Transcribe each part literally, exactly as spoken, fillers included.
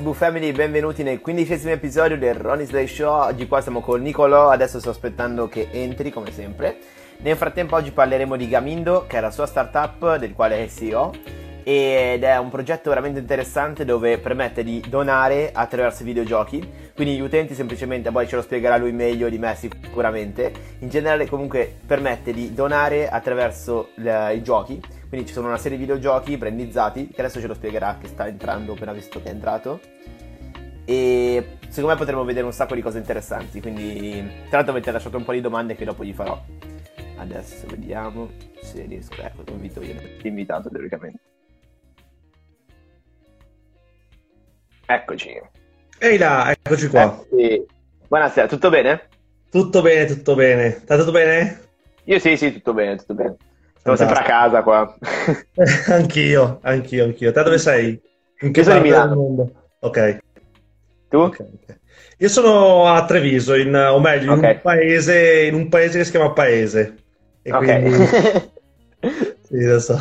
Boo Family, benvenuti nel quindicesimo episodio del Ronnie's Day Show. Oggi qua siamo con Nicolò, adesso sto aspettando che entri come sempre. Nel frattempo oggi parleremo di Gamindo, che è la sua startup del quale è C E O, ed è un progetto veramente interessante dove permette di donare attraverso i videogiochi, quindi gli utenti semplicemente, poi ce lo spiegherà lui meglio di me sicuramente, in generale comunque permette di donare attraverso le, i giochi, quindi ci sono una serie di videogiochi brandizzati che adesso ce lo spiegherà, che sta entrando appena visto che è entrato, e secondo me potremo vedere un sacco di cose interessanti, quindi tra l'altro avete lasciato un po' di domande che dopo gli farò. Adesso vediamo se riesco, ecco, lo invito io, l'invitato teoricamente. Eccoci. Ehi là, eccoci qua. Eh, sì. Buonasera, tutto bene? Tutto bene, tutto bene. Sta tutto bene? Io sì, sì, tutto bene, tutto bene. Sono sempre a casa qua. anch'io, anch'io, anch'io. Te dove sei? In che sono in Milano. Ok. Tu? Okay, okay. Io sono a Treviso, in, o meglio, okay. in, un paese, in un paese che si chiama Paese. E ok. Quindi... sì, lo so.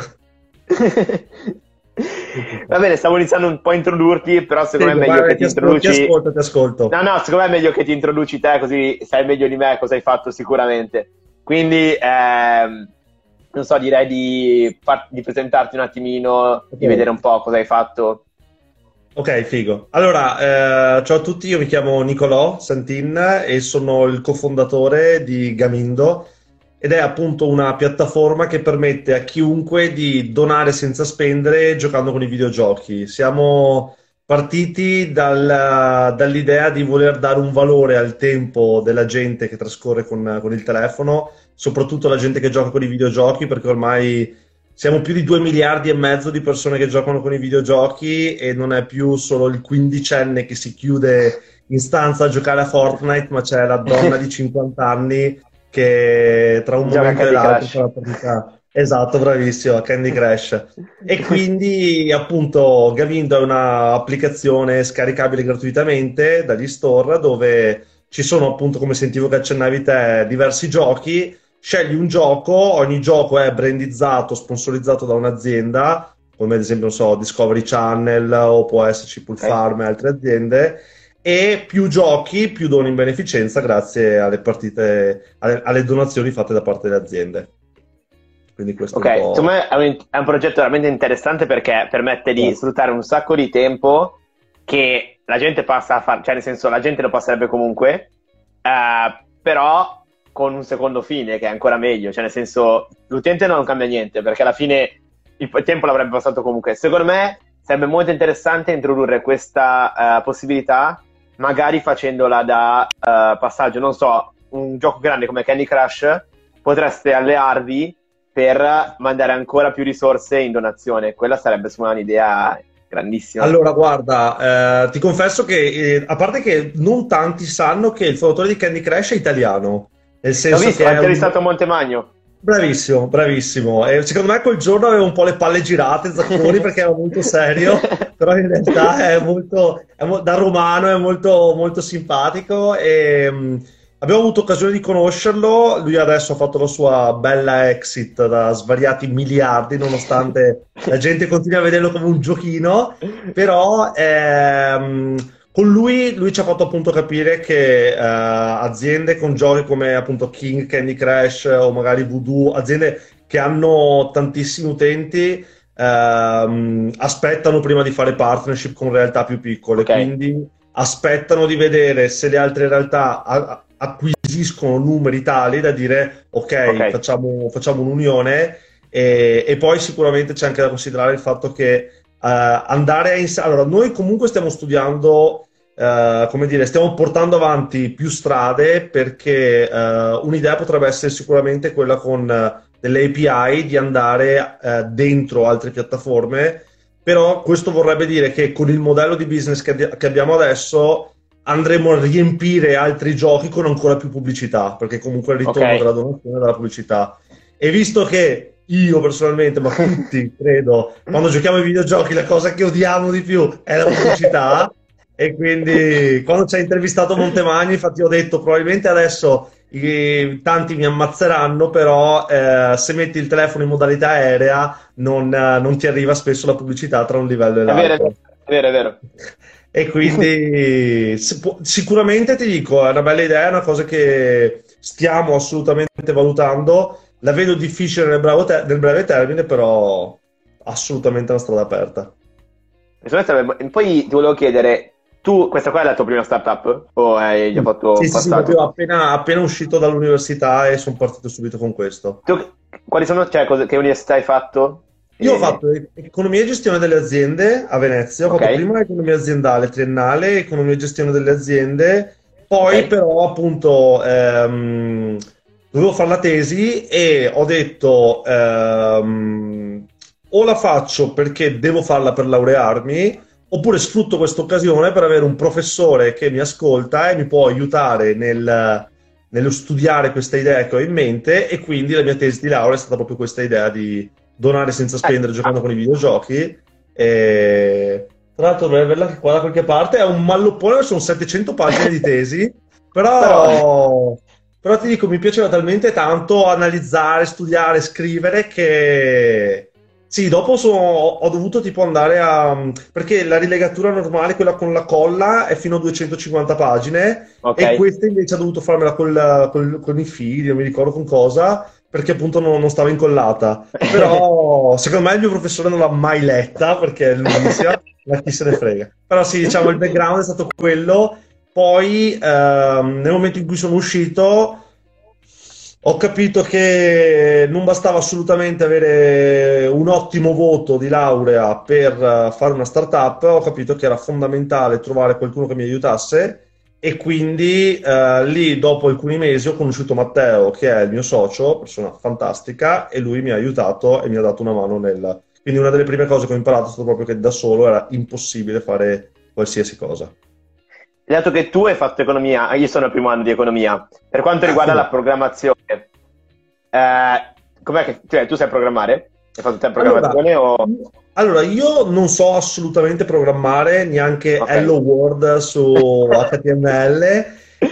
Va bene, stavo iniziando un po' a introdurti, però secondo sì, me è meglio vai, che ti ascolto, introduci... Ti ascolto, ti ascolto. No, no, secondo me è meglio che ti introduci te, così sai meglio di me cosa hai fatto sicuramente. Quindi, ehm, non so, direi di, far... di presentarti un attimino, okay. di vedere un po' cosa hai fatto. Ok, figo. Allora, eh, ciao a tutti, io mi chiamo Nicolò Santin e sono il cofondatore di Gamindo, ed è appunto una piattaforma che permette a chiunque di donare senza spendere giocando con i videogiochi. Siamo partiti dal, dall'idea di voler dare un valore al tempo della gente che trascorre con, con il telefono, soprattutto la gente che gioca con i videogiochi, perché ormai siamo più di due miliardi e mezzo di persone che giocano con i videogiochi e non è più solo il quindicenne che si chiude in stanza a giocare a Fortnite, ma c'è la donna di cinquanta anni che tra un Gioca momento Candy e l'altro pratica... esatto, bravissimo, Candy Crush. E quindi appunto Gamindo è un'applicazione scaricabile gratuitamente dagli store, dove ci sono appunto, come sentivo che accennavi te, diversi giochi. Scegli un gioco, ogni gioco è brandizzato, sponsorizzato da un'azienda, come ad esempio, non so, Discovery Channel, o può esserci Pull Farm e altre aziende. E più giochi, più doni in beneficenza grazie alle partite, alle, alle donazioni fatte da parte delle aziende. Quindi questo okay, è un po'... insomma è un, è un progetto veramente interessante, perché permette di oh. sfruttare un sacco di tempo che la gente passa a fare, cioè nel senso la gente lo passerebbe comunque, eh, però con un secondo fine che è ancora meglio, cioè nel senso l'utente non cambia niente perché alla fine il tempo l'avrebbe passato comunque. Secondo me sarebbe molto interessante introdurre questa uh, possibilità, magari facendola da uh, passaggio, non so, un gioco grande come Candy Crush, potreste allearvi per mandare ancora più risorse in donazione. Quella sarebbe un'idea grandissima. Allora guarda, eh, ti confesso che, eh, a parte che non tanti sanno che il fondatore di Candy Crush è italiano. Nel senso visto, che è intervistato un... Montemagno. Bravissimo, bravissimo. E secondo me quel giorno avevo un po' le palle girate, Zacconi, perché era molto serio, però in realtà è molto, è mo- da romano è molto, molto simpatico. E, um, abbiamo avuto occasione di conoscerlo. Lui adesso ha fatto la sua bella exit da svariati miliardi, nonostante la gente continui a vederlo come un giochino, però... Ehm, Con lui, lui ci ha fatto appunto capire che eh, aziende con giochi come appunto King, Candy Crush o magari Voodoo, aziende che hanno tantissimi utenti, ehm, aspettano prima di fare partnership con realtà più piccole, okay. quindi aspettano di vedere se le altre realtà a- acquisiscono numeri tali da dire ok, okay. Facciamo, facciamo un'unione, e, e poi sicuramente c'è anche da considerare il fatto che Uh, andare a ins- allora noi comunque stiamo studiando, uh, come dire, stiamo portando avanti più strade, perché uh, un'idea potrebbe essere sicuramente quella con uh, delle A P I di andare uh, dentro altre piattaforme, però questo vorrebbe dire che con il modello di business che, di- che abbiamo adesso andremo a riempire altri giochi con ancora più pubblicità, perché comunque il ritorno okay. della donazione è dalla pubblicità, e visto che io personalmente, ma tutti credo, quando giochiamo ai videogiochi la cosa che odiamo di più è la pubblicità, e quindi quando ci ha intervistato Montemagno, infatti ho detto probabilmente adesso i, tanti mi ammazzeranno, però eh, se metti il telefono in modalità aerea non, eh, non ti arriva spesso la pubblicità tra un livello e l'altro. È vero, è vero, è vero. E quindi sicuramente ti dico, è una bella idea, è una cosa che stiamo assolutamente valutando. La vedo difficile nel, bravo te nel breve termine, però assolutamente una strada aperta. E poi ti volevo chiedere, tu, questa qua è la tua prima startup? O hai già fatto sì, sì, sì, appena, appena uscito dall'università e sono partito subito con questo. Tu, quali sono, cioè, cose, che università hai fatto? Io ho fatto economia e gestione delle aziende a Venezia, ho okay. fatto prima economia aziendale triennale, economia e gestione delle aziende, poi okay. però appunto ehm, dovevo fare la tesi e ho detto ehm, o la faccio perché devo farla per laurearmi, oppure sfrutto questa occasione per avere un professore che mi ascolta e mi può aiutare nel... nello studiare questa idea che ho in mente, e quindi la mia tesi di laurea è stata proprio questa idea di donare senza spendere eh, giocando ah. con i videogiochi. E... tra l'altro dovrei averla qua da qualche parte, è un malloppone, sono settecento pagine di tesi, però... però... però ti dico, mi piaceva talmente tanto analizzare, studiare, scrivere che... Sì, dopo sono... ho dovuto tipo andare a... perché la rilegatura normale, quella con la colla, è fino a duecentocinquanta pagine, okay. e questa invece ha dovuto farmela col, col, con i fili, non mi ricordo con cosa, perché appunto non, non stava incollata. Però secondo me il mio professore non l'ha mai letta, perché è lunghissima, ma chi se ne frega. Però sì, diciamo, il background è stato quello. Poi, ehm, nel momento in cui sono uscito... ho capito che non bastava assolutamente avere un ottimo voto di laurea per fare una startup, ho capito che era fondamentale trovare qualcuno che mi aiutasse, e quindi eh, lì dopo alcuni mesi ho conosciuto Matteo, che è il mio socio, persona fantastica, e lui mi ha aiutato e mi ha dato una mano nel... Quindi una delle prime cose che ho imparato è stato proprio che da solo era impossibile fare qualsiasi cosa. Dato che tu hai fatto economia, io sono al primo anno di economia, per quanto riguarda la programmazione, eh, com'è che, cioè, tu sai programmare? Hai fatto te programmazione? Allora, o... allora, io non so assolutamente programmare, neanche okay. Hello World su H T M L.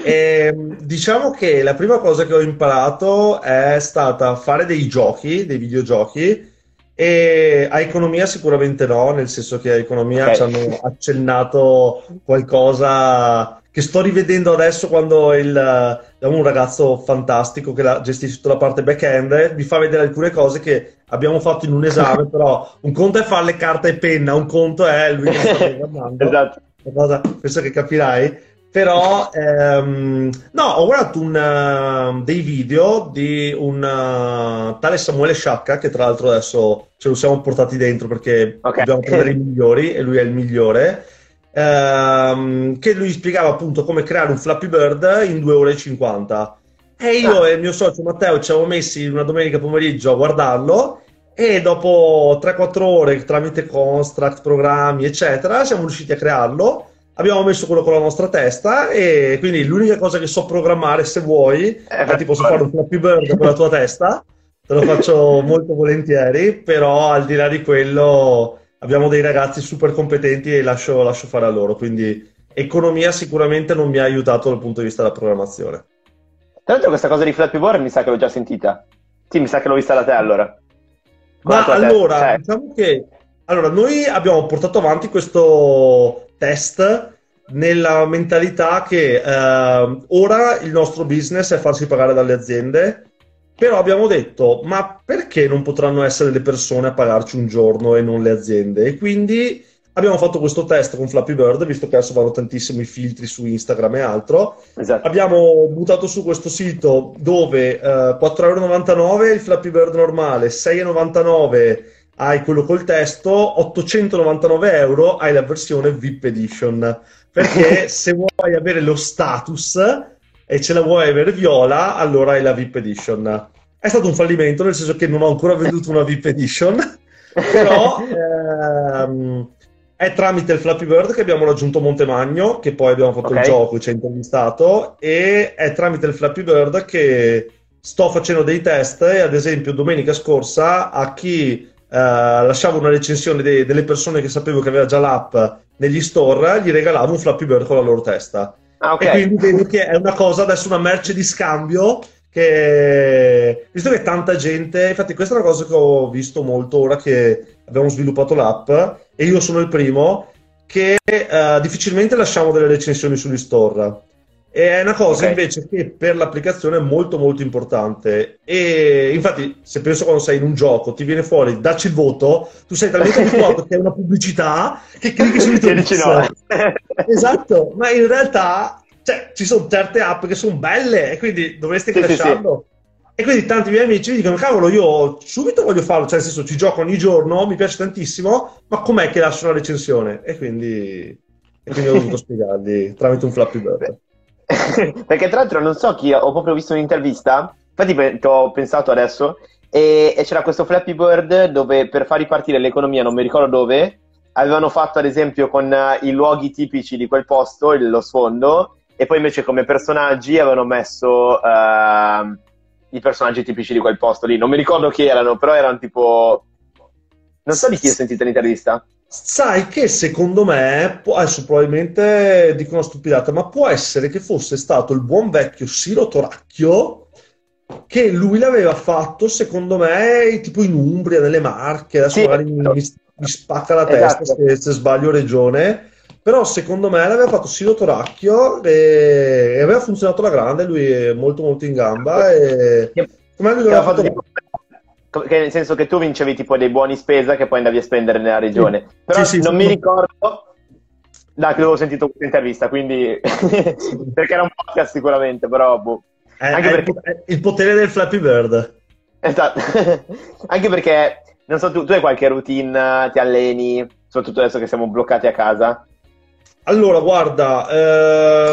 E, diciamo che la prima cosa che ho imparato è stata fare dei giochi, dei videogiochi. E a economia sicuramente no, nel senso che a economia okay. ci hanno accennato qualcosa che sto rivedendo adesso, quando il, un ragazzo fantastico che la, gestisce tutta la parte back-end mi fa vedere alcune cose che abbiamo fatto in un esame, però un conto è farle carta e penna, un conto è lui che sta programmando, esatto. cosa, penso che capirai, però ehm, no, ho guardato un, uh, dei video di un uh, tale Samuele Sciacca, che tra l'altro adesso ce lo siamo portati dentro perché okay. dobbiamo prendere i migliori e lui è il migliore, ehm, che lui spiegava appunto come creare un Flappy Bird in due ore e cinquanta, e io ah. e il mio socio Matteo ci siamo messi una domenica pomeriggio a guardarlo, e dopo tre quattro ore tramite construct, programmi eccetera siamo riusciti a crearlo. Abbiamo messo quello con la nostra testa, e quindi l'unica cosa che so programmare, se vuoi, eh, ti posso fare un Flappy Bird con la tua testa, te lo faccio molto volentieri, però al di là di quello abbiamo dei ragazzi super competenti e lascio, lascio fare a loro, quindi economia sicuramente non mi ha aiutato dal punto di vista della programmazione. Tra l'altro questa cosa di Flappy Bird mi sa che l'ho già sentita, sì, mi sa che l'ho vista da te allora. Con Ma allora, testa, cioè... diciamo che allora, noi abbiamo portato avanti questo... test nella mentalità che eh, ora il nostro business è farsi pagare dalle aziende, però abbiamo detto, ma perché non potranno essere le persone a pagarci un giorno e non le aziende? E quindi abbiamo fatto questo test con Flappy Bird, visto che adesso vanno tantissimo i filtri su Instagram e altro, esatto. abbiamo buttato su questo sito dove eh, quattro euro e novantanove il Flappy Bird normale, sei e novantanove hai quello col testo, ottocentonovantanove euro hai la versione V I P Edition, perché se vuoi avere lo status e ce la vuoi avere viola, allora hai la V I P Edition. È stato un fallimento, nel senso che non ho ancora venduto una V I P Edition, però ehm, è tramite il Flappy Bird che abbiamo raggiunto Montemagno, che poi abbiamo fatto okay. il gioco, ci ha intervistato, e è tramite il Flappy Bird che sto facendo dei test, e ad esempio domenica scorsa a chi... Uh, lasciavo una recensione de delle persone che sapevo che aveva già l'app negli store, gli regalavo un Flappy Bird con la loro testa. Ah, okay. E quindi vedo che è una cosa, adesso una merce di scambio, che visto che tanta gente, infatti questa è una cosa che ho visto molto ora che abbiamo sviluppato l'app, e io sono il primo, che eh, difficilmente lasciamo delle recensioni sull'Istorra. È una cosa okay. invece che per l'applicazione è molto molto importante, e infatti se penso quando sei in un gioco ti viene fuori dacci il voto, tu sei talmente abituato che è una pubblicità che clicchi subito e dici no. Esatto, ma in realtà cioè, ci sono certe app che sono belle e quindi dovresti sì, lasciarlo sì, sì. E quindi tanti miei amici mi dicono cavolo io subito voglio farlo, cioè nel senso ci gioco ogni giorno, mi piace tantissimo, ma com'è che lascio una recensione? E quindi, e quindi ho dovuto spiegargli tramite un Flappy Bird. Perché tra l'altro non so chi, ho proprio visto un'intervista, infatti ti ho pensato adesso, e, e c'era questo Flappy Bird dove per far ripartire l'economia, non mi ricordo dove, avevano fatto ad esempio con i luoghi tipici di quel posto, lo sfondo, e poi invece come personaggi avevano messo uh, i personaggi tipici di quel posto lì, non mi ricordo chi erano, però erano tipo... Non so di chi ho sentito l'intervista. Sai che secondo me, adesso probabilmente dico una stupidata, ma può essere che fosse stato il buon vecchio Siro Toracchio, che lui l'aveva fatto secondo me tipo in Umbria, nelle Marche, adesso sì, magari mi, mi spacca la testa esatto. se, se sbaglio regione, però secondo me l'aveva fatto Siro Toracchio e, e aveva funzionato alla grande, lui è molto molto in gamba e come lui l'aveva fatto... fatto... Che nel senso che tu vincevi tipo dei buoni spesa che poi andavi a spendere nella regione. Sì, però sì, non sì, mi sì. ricordo da che avevo sentito questa intervista, quindi perché era un podcast sicuramente, però boh. eh, anche eh, perché... il potere del Flappy Bird. Esatto. Anche perché non so, tu, tu hai qualche routine, ti alleni, soprattutto adesso che siamo bloccati a casa? Allora, guarda,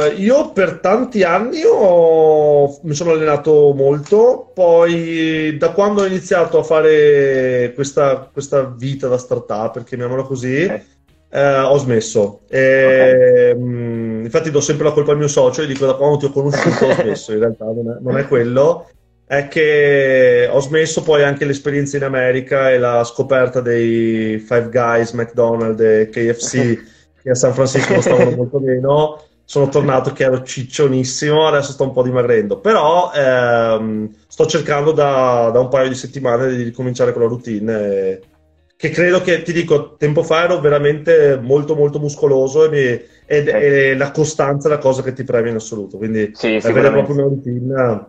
eh, io per tanti anni ho, mi sono allenato molto, poi da quando ho iniziato a fare questa, questa vita da startup, chiamiamola così, okay. eh, ho smesso. E, okay. mh, infatti do sempre la colpa al mio socio e dico da quando ti ho conosciuto ho smesso, in realtà non è, non è quello. È che ho smesso poi anche l'esperienza in America e la scoperta dei Five Guys, McDonald's e K F C. Che a San Francisco stavano molto meno, sono tornato che ero ciccionissimo, adesso sto un po' dimagrendo, però ehm, sto cercando da, da un paio di settimane di ricominciare con la routine, eh, che credo che, ti dico, tempo fa ero veramente molto molto muscoloso e, mi, ed, eh. e la costanza è la cosa che ti premia in assoluto, quindi sì, avere proprio una routine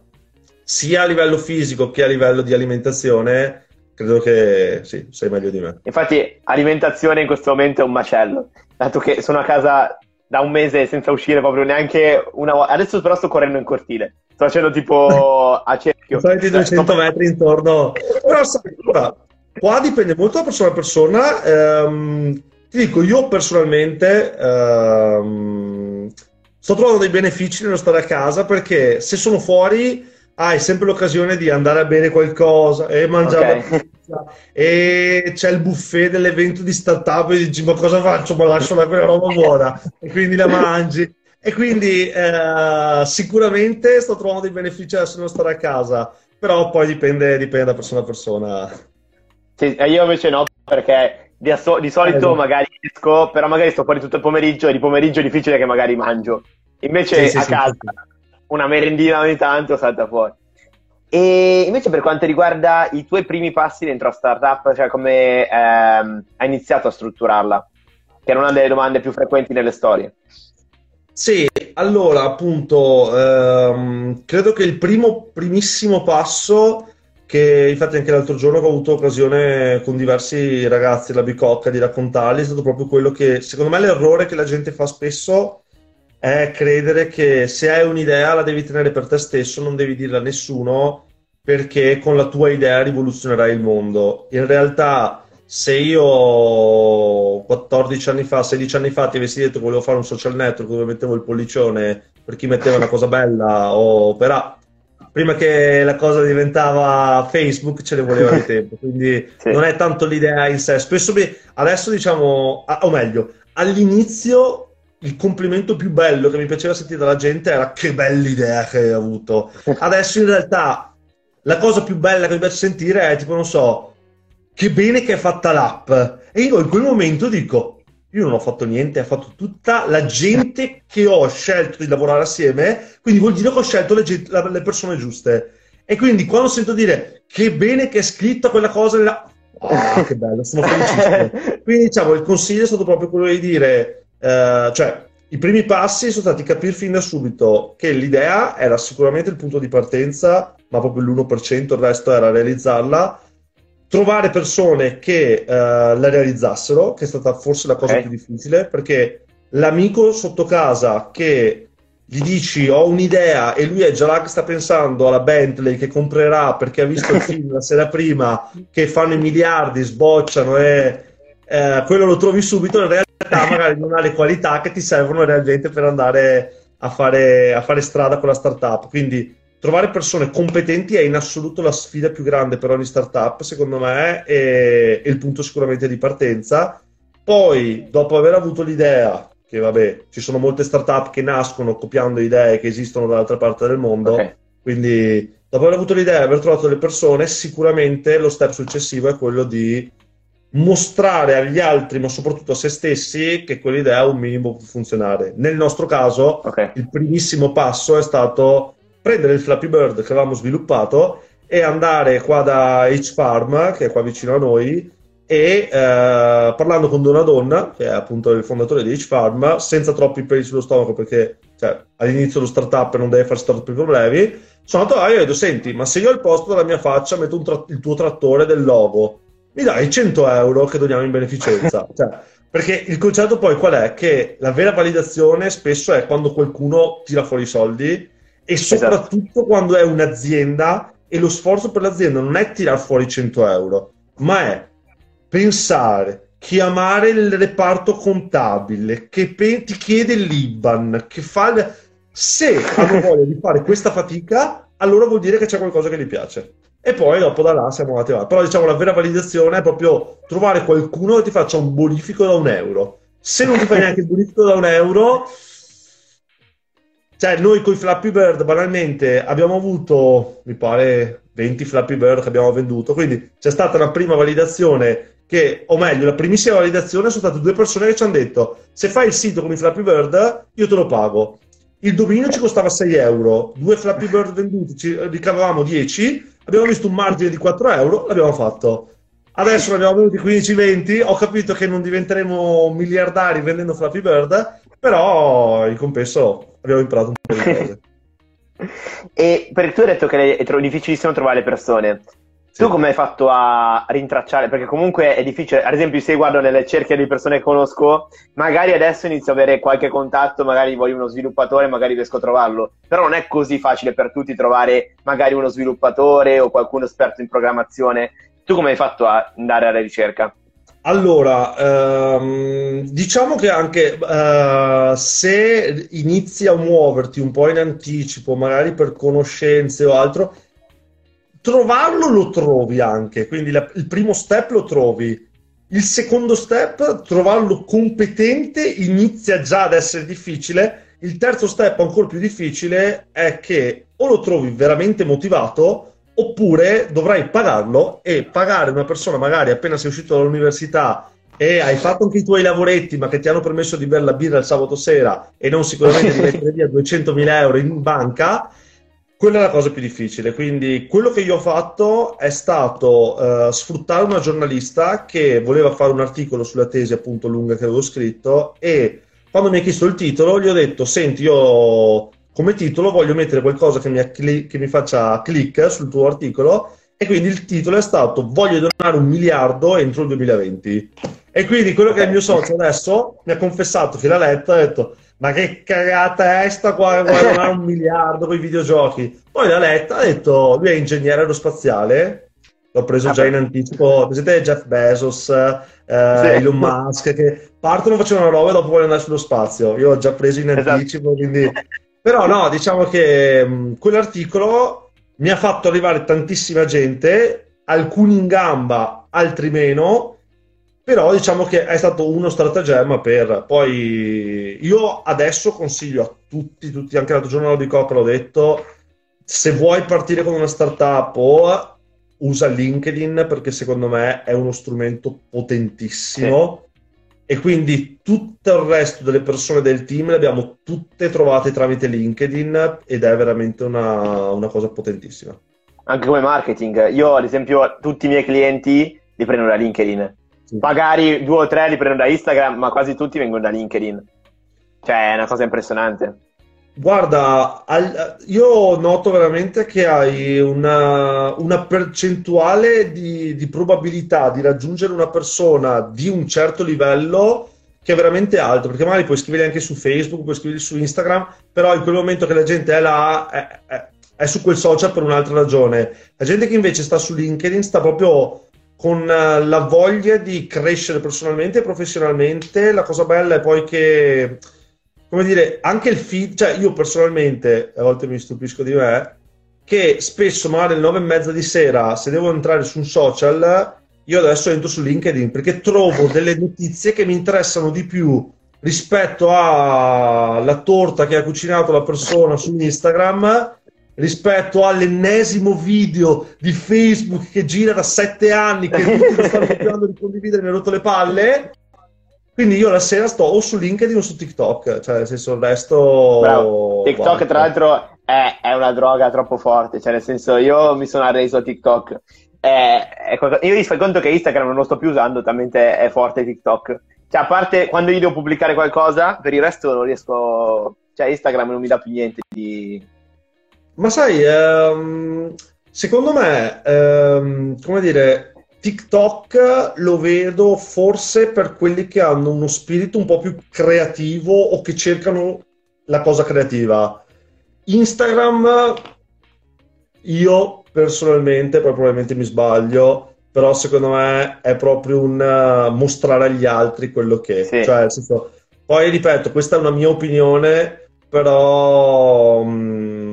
sia a livello fisico che a livello di alimentazione... Credo che sì, sei meglio di me. Infatti alimentazione in questo momento è un macello, dato che sono a casa da un mese senza uscire proprio neanche una volta. Adesso però sto correndo in cortile, sto facendo tipo a cerchio. Soliti duecento metri intorno. Però sai, allora, qua dipende molto da persona a persona. Ehm, ti dico, io personalmente ehm, sto trovando dei benefici nello stare a casa, perché se sono fuori... hai ah, sempre l'occasione di andare a bere qualcosa e mangiare okay. la pizza, e c'è il buffet dell'evento di startup e dici ma cosa faccio? Ma lascio la quella roba buona e quindi la mangi, e quindi eh, sicuramente sto trovando dei benefici adesso non stare a casa, però poi dipende, dipende da persona a persona. Sì, io invece no, perché di, di solito eh, magari esco, però magari sto fuori tutto il pomeriggio e di pomeriggio è difficile che magari mangio, invece sì, sì, a sì, casa sì. una merendina ogni tanto salta fuori. E invece per quanto riguarda i tuoi primi passi dentro a startup, cioè come ehm, hai iniziato a strutturarla, che era una delle domande più frequenti nelle storie. Sì, allora appunto ehm, credo che il primo primissimo passo, che infatti anche l'altro giorno ho avuto occasione con diversi ragazzi della Bicocca di raccontarli, è stato proprio quello che secondo me l'errore che la gente fa spesso è credere che se hai un'idea la devi tenere per te stesso, non devi dirla a nessuno, perché con la tua idea rivoluzionerai il mondo. In realtà, se io quattordici anni fa, sedici anni fa ti avessi detto che volevo fare un social network dove mettevo il pollicione per chi metteva una cosa bella o per prima che la cosa diventava Facebook, ce ne voleva di tempo, quindi sì. non è tanto l'idea in sé. Spesso mi... adesso diciamo, o meglio, all'inizio il complimento più bello che mi piaceva sentire dalla gente era che bella idea che hai avuto. Adesso in realtà la cosa più bella che mi piace sentire è tipo, non so, che bene che è fatta l'app. E io in quel momento dico, io non ho fatto niente, ha fatto tutta la gente che ho scelto di lavorare assieme, quindi vuol dire che ho scelto le, gente, le persone giuste. E quindi quando sento dire che bene che è scritta quella cosa, Ah, che bello, sono felicissimo. Quindi diciamo, il consiglio è stato proprio quello di dire, eh, cioè i primi passi sono stati capire fin da subito che l'idea era sicuramente il punto di partenza, ma proprio l'uno per cento, il resto era realizzarla, trovare persone che eh, la realizzassero, che è stata forse la cosa okay. più difficile, perché l'amico sotto casa che gli dici ho un'idea e lui è già là che sta pensando alla Bentley che comprerà perché ha visto il film la sera prima, che fanno i miliardi, sbocciano e eh, quello lo trovi subito, in realtà magari non ha le qualità che ti servono realmente per andare a fare, a fare strada con la startup. Quindi trovare persone competenti è in assoluto la sfida più grande per ogni startup, secondo me, e il punto sicuramente di partenza. Poi dopo aver avuto l'idea, che vabbè, ci sono molte startup che nascono copiando idee che esistono dall'altra parte del mondo, okay. quindi dopo aver avuto l'idea e aver trovato le persone, sicuramente lo step successivo è quello di mostrare agli altri, ma soprattutto a se stessi, che quell'idea un minimo può funzionare. Nel nostro caso, okay. il primissimo passo è stato prendere il Flappy Bird che avevamo sviluppato e andare qua da H-Farm, che è qua vicino a noi, e eh, parlando con Donna Donna, che è appunto il fondatore di H-Farm, senza troppi peli sullo stomaco, perché cioè, all'inizio lo startup non deve farsi troppi problemi, sono andato là e ho detto, senti, ma se io al posto della mia faccia metto un tra- il tuo trattore del logo, mi dai cento euro che doniamo in beneficenza? Cioè, perché il concetto poi qual è? Che la vera validazione spesso è quando qualcuno tira fuori i soldi, e soprattutto esatto. quando è un'azienda, e lo sforzo per l'azienda non è tirar fuori cento euro, ma è pensare, chiamare il reparto contabile che pe- ti chiede l'I B A N, che fa il... se hanno voglia di fare questa fatica, allora vuol dire che c'è qualcosa che gli piace. E poi dopo da là siamo andati avanti. Però diciamo la vera validazione è proprio trovare qualcuno che ti faccia un bonifico da un euro. Se non ti fai neanche il bonifico da un euro, cioè noi con i Flappy Bird banalmente abbiamo avuto, mi pare, venti Flappy Bird che abbiamo venduto, quindi c'è stata una prima validazione che, o meglio, la primissima validazione sono state due persone che ci hanno detto, se fai il sito con i Flappy Bird io te lo pago. Il dominio ci costava sei euro, due Flappy Bird venduti ci ricavavamo dieci, abbiamo visto un margine di quattro euro, l'abbiamo fatto. Adesso ne abbiamo venuti quindici venti, ho capito che non diventeremo miliardari vendendo Flappy Bird, però in compenso abbiamo imparato un po' di cose. E perché tu hai detto che è difficilissimo trovare le persone, sì. tu come hai fatto a rintracciare? Perché comunque è difficile, ad esempio se guardo nelle cerchie di persone che conosco, magari adesso inizio a avere qualche contatto, magari voglio uno sviluppatore, magari riesco a trovarlo, però non è così facile per tutti trovare magari uno sviluppatore o qualcuno esperto in programmazione. Tu come hai fatto a andare alla ricerca? Allora, ehm, diciamo che anche eh, se inizi a muoverti un po' in anticipo, magari per conoscenze o altro, trovarlo lo trovi anche, quindi la, il primo step lo trovi. Il secondo step, trovarlo competente, inizia già ad essere difficile. Il terzo step, ancora più difficile, è che o lo trovi veramente motivato, oppure dovrai pagarlo, e pagare una persona magari appena sei uscito dall'università e hai fatto anche i tuoi lavoretti ma che ti hanno permesso di bere la birra il sabato sera e non sicuramente di mettere via duecentomila euro in banca, quella è la cosa più difficile. Quindi quello che io ho fatto è stato eh, sfruttare una giornalista che voleva fare un articolo sulla tesi appunto lunga che avevo scritto, e quando mi ha chiesto il titolo gli ho detto, senti, io come titolo voglio mettere qualcosa che mi, accli- che mi faccia click sul tuo articolo, e quindi il titolo è stato, voglio donare un miliardo entro il duemilaventi. E quindi quello che è il mio socio adesso mi ha confessato che l'ha letta e ha detto, ma che cagata è sta qua, vuoi donare un miliardo con i videogiochi. Poi l'ha letta, ha detto, lui è ingegnere aerospaziale, l'ho preso ah, già in anticipo, presente Jeff Bezos, eh, sì. Elon Musk, che partono, facevano una roba e dopo vogliono andare sullo spazio. Io ho già preso in anticipo, esatto. quindi... Però no, diciamo che mh, quell'articolo mi ha fatto arrivare tantissima gente, alcuni in gamba, altri meno, però diciamo che è stato uno stratagemma per... Poi io adesso consiglio a tutti, tutti, anche l'altro giorno di Coca l'ho detto, se vuoi partire con una startup o usa LinkedIn, perché secondo me è uno strumento potentissimo. Sì. E quindi tutto il resto delle persone del team le abbiamo tutte trovate tramite LinkedIn, ed è veramente una, una cosa potentissima. Anche come marketing. Io, ad esempio, tutti i miei clienti li prendo da LinkedIn. Magari due o tre li prendo da Instagram, ma quasi tutti vengono da LinkedIn. Cioè, è una cosa impressionante. Guarda, io noto veramente che hai una, una percentuale di, di probabilità di raggiungere una persona di un certo livello che è veramente alto, perché magari puoi scriverli anche su Facebook, puoi scriverli su Instagram, però in quel momento che la gente è là, è, è, è su quel social per un'altra ragione. La gente che invece sta su LinkedIn sta proprio con la voglia di crescere personalmente e professionalmente. La cosa bella è poi che... come dire, anche il feed, cioè io personalmente, a volte mi stupisco di me, che spesso magari alle nove e mezza di sera, se devo entrare su un social, io adesso entro su LinkedIn, perché trovo delle notizie che mi interessano di più rispetto alla torta che ha cucinato la persona su Instagram, rispetto all'ennesimo video di Facebook che gira da sette anni, che tutti stanno cercando di condividere, mi ha rotto le palle. Quindi io la sera sto o su LinkedIn o su TikTok, cioè nel senso il resto... Bravo. TikTok guarda. Tra l'altro è, è una droga troppo forte, cioè nel senso io mi sono arreso a TikTok. È, è qualcosa... Io mi sto conto che Instagram non lo sto più usando, talmente è forte TikTok. Cioè a parte quando io devo pubblicare qualcosa, per il resto non riesco... Cioè Instagram non mi dà più niente di... Ma sai, ehm, secondo me, ehm, come dire... TikTok lo vedo forse per quelli che hanno uno spirito un po' più creativo o che cercano la cosa creativa. Instagram, io personalmente, poi probabilmente mi sbaglio, però secondo me è proprio un uh, mostrare agli altri quello che... Sì. Cioè, nel senso, poi ripeto, questa è una mia opinione, però... Um,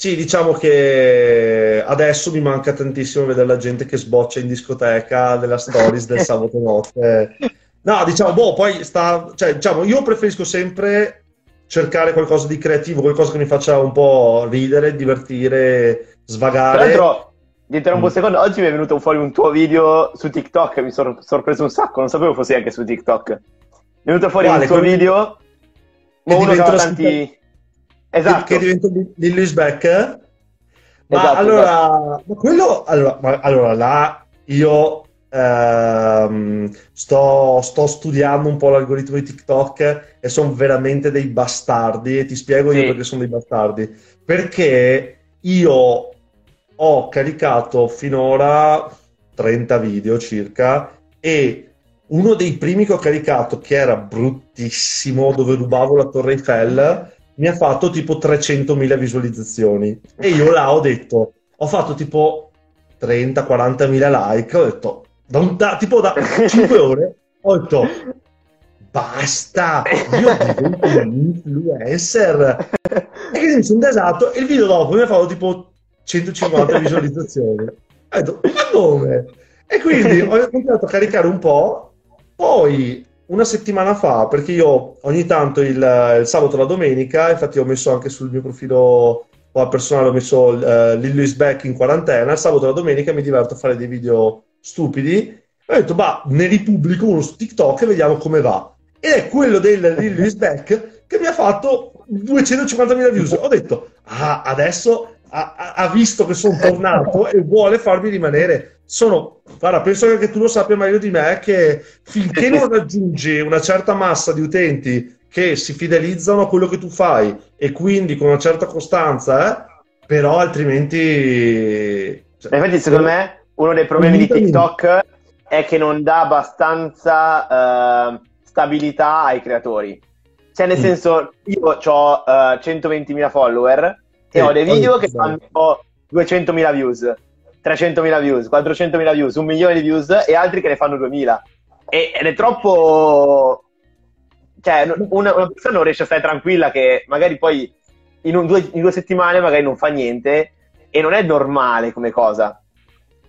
sì, diciamo che adesso mi manca tantissimo vedere la gente che sboccia in discoteca della stories del sabato notte. No, diciamo, boh, poi sta... Cioè, diciamo, io preferisco sempre cercare qualcosa di creativo, qualcosa che mi faccia un po' ridere, divertire, svagare. Tra l'altro, ti interrompo un secondo, oggi mi è venuto fuori un tuo video su TikTok, mi sono sorpreso un sacco, non sapevo fossi anche su TikTok. Mi è venuto fuori vale, un tuo come... video, ma uno tra tanti... Esatto. Che diventa Lil Louis Beck. Ma esatto, allora, esatto. Quello, allora, ma, allora là io ehm, sto, sto studiando un po' l'algoritmo di TikTok e sono veramente dei bastardi. E ti spiego sì. Io perché sono dei bastardi. Perché io ho caricato finora trenta video circa e uno dei primi che ho caricato, che era bruttissimo, dove rubavo la Torre Eiffel, mi ha fatto tipo trecentomila visualizzazioni e io là ho detto, ho fatto tipo trenta quarantamila like, ho detto, da un, da, tipo da cinque ore, ho detto, basta, io divento un influencer. E quindi mi sono desato e il video dopo mi ha fatto tipo centocinquanta visualizzazioni. Ho detto, ma dove? E quindi ho cominciato a caricare un po', poi... Una settimana fa, perché io ogni tanto il, il sabato e la domenica, infatti ho messo anche sul mio profilo personale, ho messo uh, Lil Louis Beck in quarantena, il sabato e la domenica mi diverto a fare dei video stupidi, e ho detto, bah, ne ripubblico uno su TikTok e vediamo come va. Ed è quello del Lil Louis Beck che mi ha fatto duecentocinquantamila views. Ho detto, ah, adesso ha, ha visto che sono tornato e vuole farmi rimanere... Sono, guarda, penso che anche tu lo sappia meglio di me, che finché non raggiungi una certa massa di utenti che si fidelizzano a quello che tu fai e quindi con una certa costanza, eh, però altrimenti... Cioè, infatti secondo eh, me uno dei problemi di TikTok è che non dà abbastanza eh, stabilità ai creatori. Cioè nel mm. senso, io ho eh, centoventimila follower e eh, ho dei video che fanno duecentomila views. trecentomila views, quattrocentomila views, un milione di views e altri che ne fanno duemila. E, ed è troppo... Cioè, una, una persona non riesce a stare tranquilla che magari poi in, un, due, in due settimane magari non fa niente e non è normale come cosa.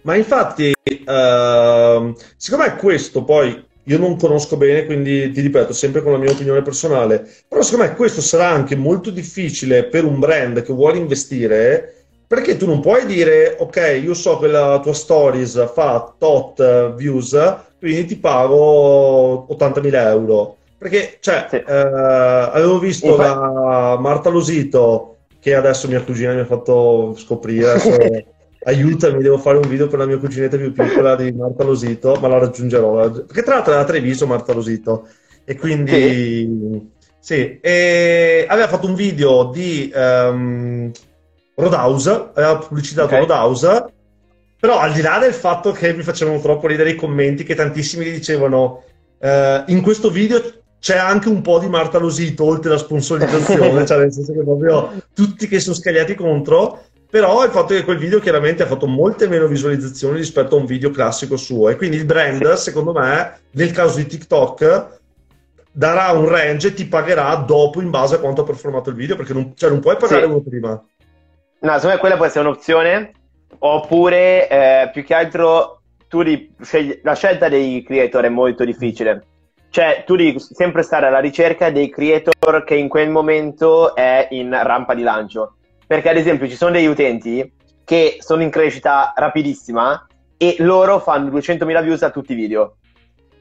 Ma infatti, uh, secondo me questo poi, io non conosco bene, quindi ti ripeto, sempre con la mia opinione personale, però secondo me questo sarà anche molto difficile per un brand che vuole investire... Perché tu non puoi dire, ok, io so che la tua stories fa tot views, quindi ti pago ottantamila euro. Perché, cioè, sì. eh, avevo visto la Marta Losito, che adesso mia cugina mi ha fatto scoprire, aiutami, devo fare un video con la mia cuginetta più piccola di Marta Losito, ma la raggiungerò, perché tra l'altro era a Treviso Marta Losito, e quindi sì, sì. E aveva fatto un video di um, Roadhouse, aveva pubblicitato okay. Roadhouse, però al di là del fatto che mi facevano troppo ridere i commenti, che tantissimi gli dicevano uh, in questo video c'è anche un po' di Marta Losito oltre la sponsorizzazione, cioè nel senso che proprio tutti che sono scagliati contro. Però il fatto è che quel video chiaramente ha fatto molte meno visualizzazioni rispetto a un video classico suo, e quindi il brand, secondo me, nel caso di TikTok, darà un range e ti pagherà dopo in base a quanto ha performato il video, perché non, cioè, non puoi pagare sì. uno prima. No, secondo me quella può essere un'opzione, oppure eh, più che altro tu li, la scelta dei creator è molto difficile. Cioè tu devi sempre stare alla ricerca dei creator che in quel momento è in rampa di lancio. Perché ad esempio ci sono degli utenti che sono in crescita rapidissima e loro fanno duecentomila views a tutti i video.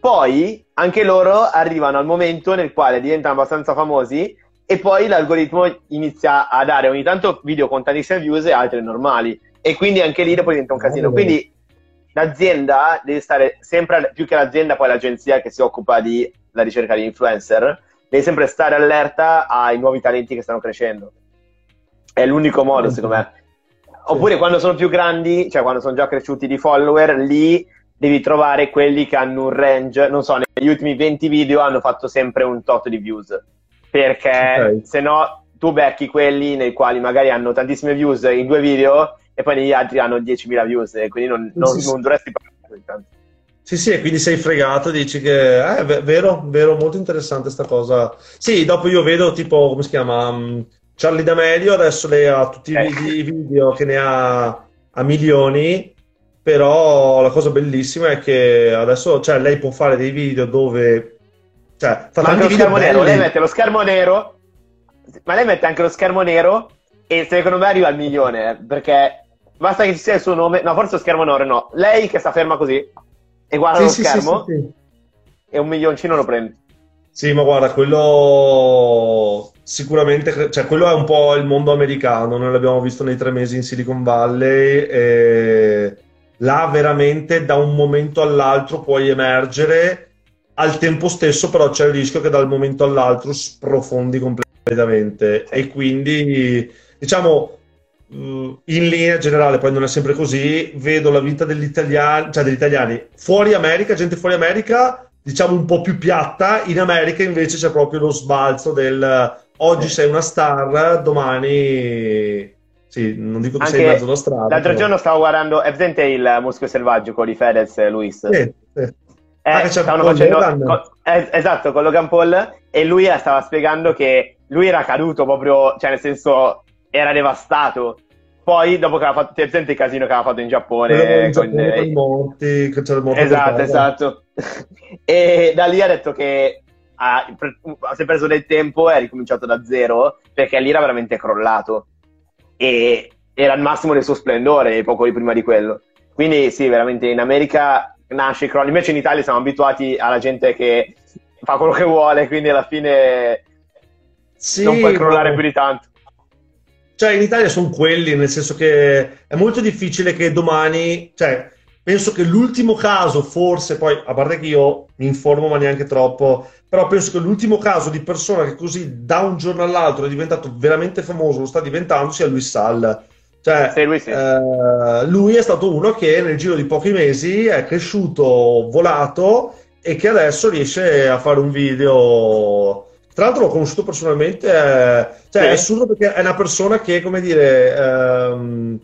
Poi anche loro arrivano al momento nel quale diventano abbastanza famosi e poi l'algoritmo inizia a dare ogni tanto video con tantissime views e altri normali. E quindi anche lì dopo diventa un casino. Quindi l'azienda deve stare sempre, più che l'azienda poi l'agenzia che si occupa della ricerca di influencer, deve sempre stare allerta ai nuovi talenti che stanno crescendo. È l'unico modo, secondo me. Oppure quando sono più grandi, cioè quando sono già cresciuti di follower, lì devi trovare quelli che hanno un range, non so, negli ultimi venti video hanno fatto sempre un tot di views, perché okay. se no tu becchi quelli nei quali magari hanno tantissime views in due video e poi negli altri hanno diecimila views, e quindi non, non, sì, non dovresti parlare tanto. Sì, sì, e quindi sei fregato, dici che eh, è vero, vero, molto interessante sta cosa. Sì, dopo io vedo tipo, come si chiama... Um... Charlie D'Amelio adesso le ha tutti eh. i video che ne ha a milioni, però la cosa bellissima è che adesso, cioè, lei può fare dei video dove... Cioè, fa ma anche lo schermo belli. Nero, lei mette lo schermo nero, ma lei mette anche lo schermo nero e secondo me arriva al milione, perché basta che ci sia il suo nome, no, forse lo schermo nero no, lei che sta ferma così e guarda sì, lo sì, schermo sì, sì, sì. e un milioncino lo prende. Sì, ma guarda, quello... Sicuramente, cioè quello è un po' il mondo americano, noi l'abbiamo visto nei tre mesi in Silicon Valley, e là veramente da un momento all'altro puoi emergere, al tempo stesso però c'è il rischio che dal momento all'altro sprofondi completamente, e quindi diciamo in linea generale, poi non è sempre così, vedo la vita degli italiani, cioè degli italiani fuori America, gente fuori America, diciamo un po' più piatta, in America invece c'è proprio lo sbalzo del... Oggi sei una star, domani... Sì, non dico che anche sei in mezzo alla strada. L'altro però... giorno stavo guardando... È presente il Muschio Selvaggio con i Fedez e Luis? Sì, sì. Eh, ah, stavano facendo... Con... Eh, esatto, con Logan Paul. E lui stava spiegando che lui era caduto proprio... Cioè, nel senso, era devastato. Poi, dopo che aveva fatto... Ti è presente il casino che aveva fatto in Giappone? In Giappone con... con i morti, che c'era il morto. Esatto, esatto. E da lì ha detto che... Ha, si è preso del tempo e ha ricominciato da zero, perché lì era veramente crollato e era al massimo del suo splendore poco prima di quello. Quindi sì, veramente in America nasce e crolla, invece in Italia siamo abituati alla gente che fa quello che vuole, quindi alla fine sì, non puoi crollare ma... più di tanto. Cioè in Italia sono quelli, nel senso che è molto difficile che domani, cioè penso che l'ultimo caso, forse, poi a parte che io mi informo ma neanche troppo, però penso che l'ultimo caso di persona che così da un giorno all'altro è diventato veramente famoso, lo sta diventando, sia Luis Sall. Cioè, sì, lui, sì. Eh, lui è stato uno che nel giro di pochi mesi è cresciuto, volato, e che adesso riesce a fare un video... Tra l'altro l'ho conosciuto personalmente, eh, cioè sì. è assurdo perché è una persona che, come dire... Ehm,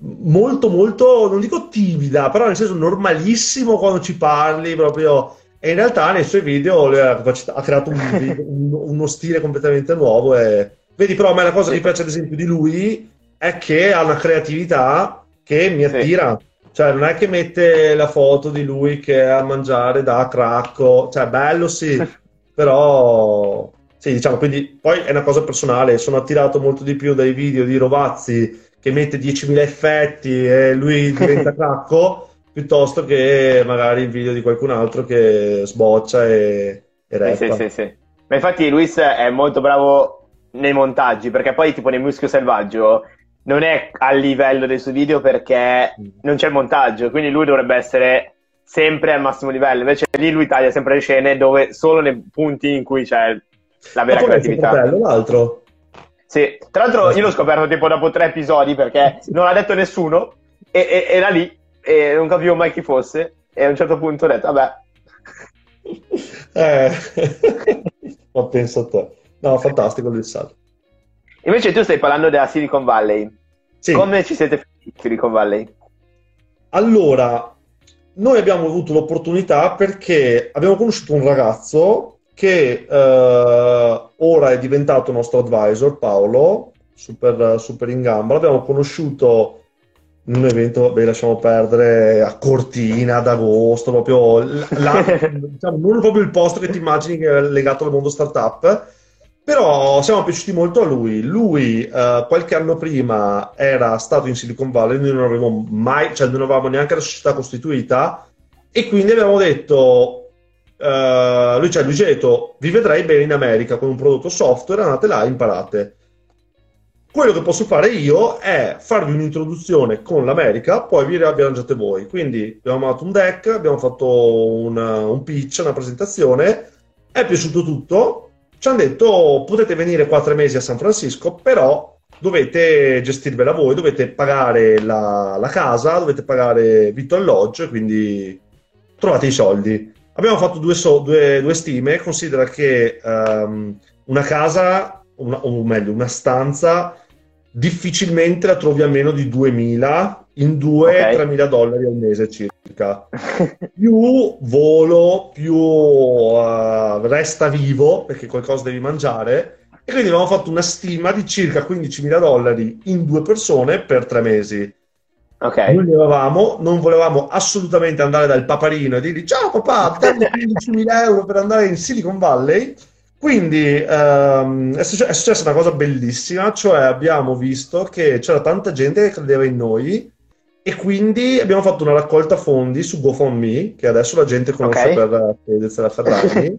molto, molto, non dico timida, però nel senso normalissimo quando ci parli proprio... E in realtà nei suoi video ha creato un video, uno stile completamente nuovo. E... Vedi, però a me la cosa che mi piace ad esempio di lui è che ha una creatività che mi attira. Sì. Cioè non è che mette la foto di lui che è a mangiare da Cracco. Cioè bello sì, però... Sì, diciamo, quindi poi è una cosa personale. Sono attirato molto di più dai video di Rovazzi che mette diecimila effetti e lui diventa Cracco, piuttosto che magari il video di qualcun altro che sboccia e, e rappa. Sì, sì, sì. Ma infatti Luis è molto bravo nei montaggi, perché poi tipo nel Muschio Selvaggio non è al livello dei suoi video perché non c'è il montaggio, quindi lui dovrebbe essere sempre al massimo livello, invece lì lui taglia sempre le scene dove solo nei punti in cui c'è la vera creatività. Fratello, l'altro. Sì, tra l'altro io l'ho scoperto tipo dopo tre episodi perché non l'ha detto nessuno e, e era lì e non capivo mai chi fosse e a un certo punto ho detto vabbè. Eh. Ma penso a te. No, fantastico il salto. Invece tu stai parlando della Silicon Valley. Sì. Come ci siete fatti in Silicon Valley? Allora, noi abbiamo avuto l'opportunità perché abbiamo conosciuto un ragazzo che eh, ora è diventato nostro advisor, Paolo, super, super in gamba. L'abbiamo conosciuto in un evento, beh, lasciamo perdere, a Cortina, ad agosto, proprio la, diciamo, non proprio il posto che ti immagini che è legato al mondo startup. Però siamo piaciuti molto a lui. Lui eh, qualche anno prima era stato in Silicon Valley, noi non avevamo mai, cioè non avevamo neanche la società costituita, e quindi abbiamo detto, eh, lui ci ha detto, vi vedrei bene in America con un prodotto software, andate là e imparate. Quello che posso fare io è farvi un'introduzione con l'America, poi vi riarrangiate voi. Quindi abbiamo fatto un deck, abbiamo fatto un, un pitch, una presentazione, è piaciuto tutto. Ci hanno detto potete venire quattro mesi a San Francisco, però dovete gestirvela voi, dovete pagare la, la casa, dovete pagare vitto alloggio, quindi trovate i soldi. Abbiamo fatto due, so, due, due stime, considera che um, una casa, una, o meglio una stanza, difficilmente la trovi a meno di duemila, in due a tremila dollari al mese circa, più volo, più uh, resta vivo, perché qualcosa devi mangiare, e quindi abbiamo fatto una stima di circa quindicimila dollari in due persone per tre mesi. Okay. Noi ne avevamo, non volevamo assolutamente andare dal paparino e dirgli ciao papà, dammi quindicimila euro per andare in Silicon Valley. Quindi um, è, succe- è successa una cosa bellissima, cioè abbiamo visto che c'era tanta gente che credeva in noi e quindi abbiamo fatto una raccolta fondi su GoFundMe, che adesso la gente conosce okay. per Fedez e la Ferrari.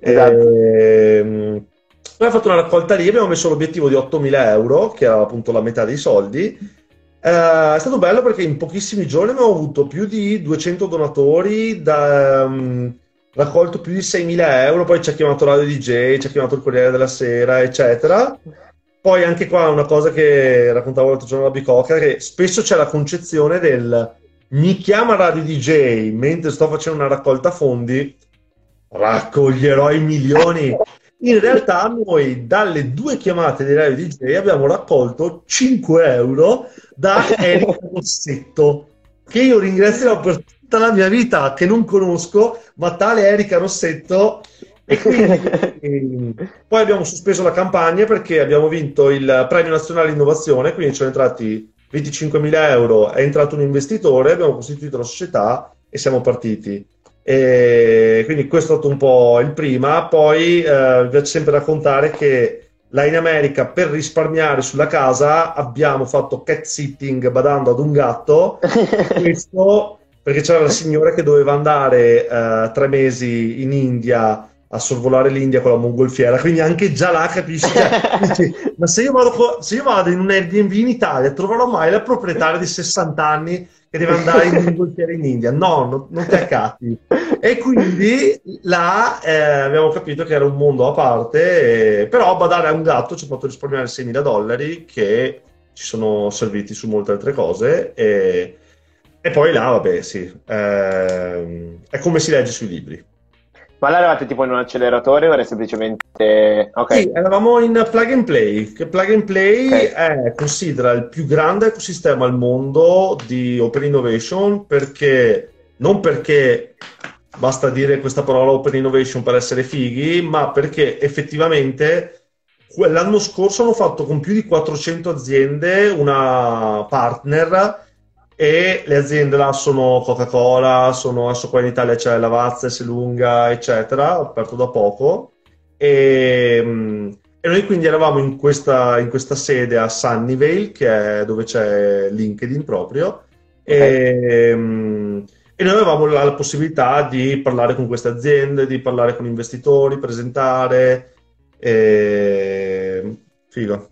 Esatto. E, um, abbiamo fatto una raccolta lì, abbiamo messo l'obiettivo di ottomila euro, che era appunto la metà dei soldi. Uh, è stato bello perché in pochissimi giorni abbiamo avuto più di duecento donatori, da, um, raccolto più di seimila euro, poi ci ha chiamato Radio D J, ci ha chiamato il Corriere della Sera, eccetera. Poi anche qua una cosa che raccontavo l'altro giorno alla Bicocca, che spesso c'è la concezione del mi chiama Radio D J mentre sto facendo una raccolta fondi, raccoglierò i milioni. In realtà noi dalle due chiamate di Radio D J abbiamo raccolto cinque euro da Erika Rossetto, che io ringrazierò per tutta la mia vita, che non conosco, ma tale Erika Rossetto. E quindi poi abbiamo sospeso la campagna perché abbiamo vinto il premio nazionale innovazione, quindi ci sono entrati venticinquemila euro, è entrato un investitore, abbiamo costituito la società e siamo partiti. E quindi questo è stato un po' il prima. Poi eh, vi piace sempre raccontare che là in America per risparmiare sulla casa abbiamo fatto cat sitting badando ad un gatto. Questo perché c'era la signora che doveva andare eh, tre mesi in India a sorvolare l'India con la mongolfiera, quindi anche già là capisci che, ma se io, vado, se io vado in un Airbnb in Italia troverò mai la proprietaria di sessanta anni che deve andare in mongolfiera in India? No, no, non ti accatti. E quindi là eh, abbiamo capito che era un mondo a parte, e, però badare a un gatto ci ha fatto risparmiare seimila dollari che ci sono serviti su molte altre cose. E E poi là, vabbè, sì, ehm, è come si legge sui libri. Ma là eravate tipo in un acceleratore o era semplicemente... Okay. Sì, eravamo in Plug and Play, che Plug and Play okay. è, considera il più grande ecosistema al mondo di Open Innovation, perché non perché basta dire questa parola Open Innovation per essere fighi, ma perché effettivamente... L'anno scorso hanno fatto con più di quattrocento aziende una partner... E le aziende là sono Coca-Cola, sono adesso qua in Italia c'è Lavazza, Esselunga, eccetera, aperto da poco. E, e noi quindi eravamo in questa, in questa sede a Sunnyvale, che è dove c'è LinkedIn proprio, okay. e, e noi avevamo la, la possibilità di parlare con queste aziende, di parlare con investitori, presentare, e... figo.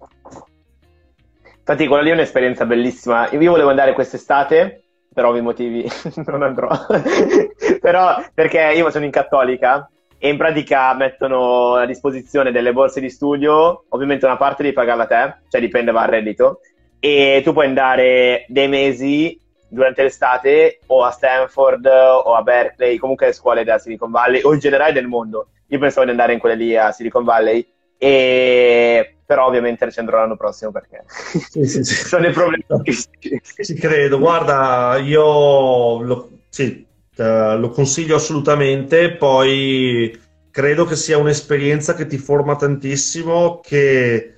Infatti quella lì è un'esperienza bellissima. Io volevo andare quest'estate, per ovvi motivi non andrò. Però perché io sono in Cattolica e in pratica mettono a disposizione delle borse di studio, ovviamente una parte devi pagarla te, cioè dipende dal reddito, e tu puoi andare dei mesi durante l'estate o a Stanford o a Berkeley, comunque alle scuole della Silicon Valley o in generale del mondo. Io pensavo di andare in quelle lì a Silicon Valley, e però ovviamente ricenderò l'anno prossimo perché sì, sì, sì. sono i problemi. Ci credo, guarda, io lo, sì, uh, lo consiglio assolutamente, poi credo che sia un'esperienza che ti forma tantissimo, che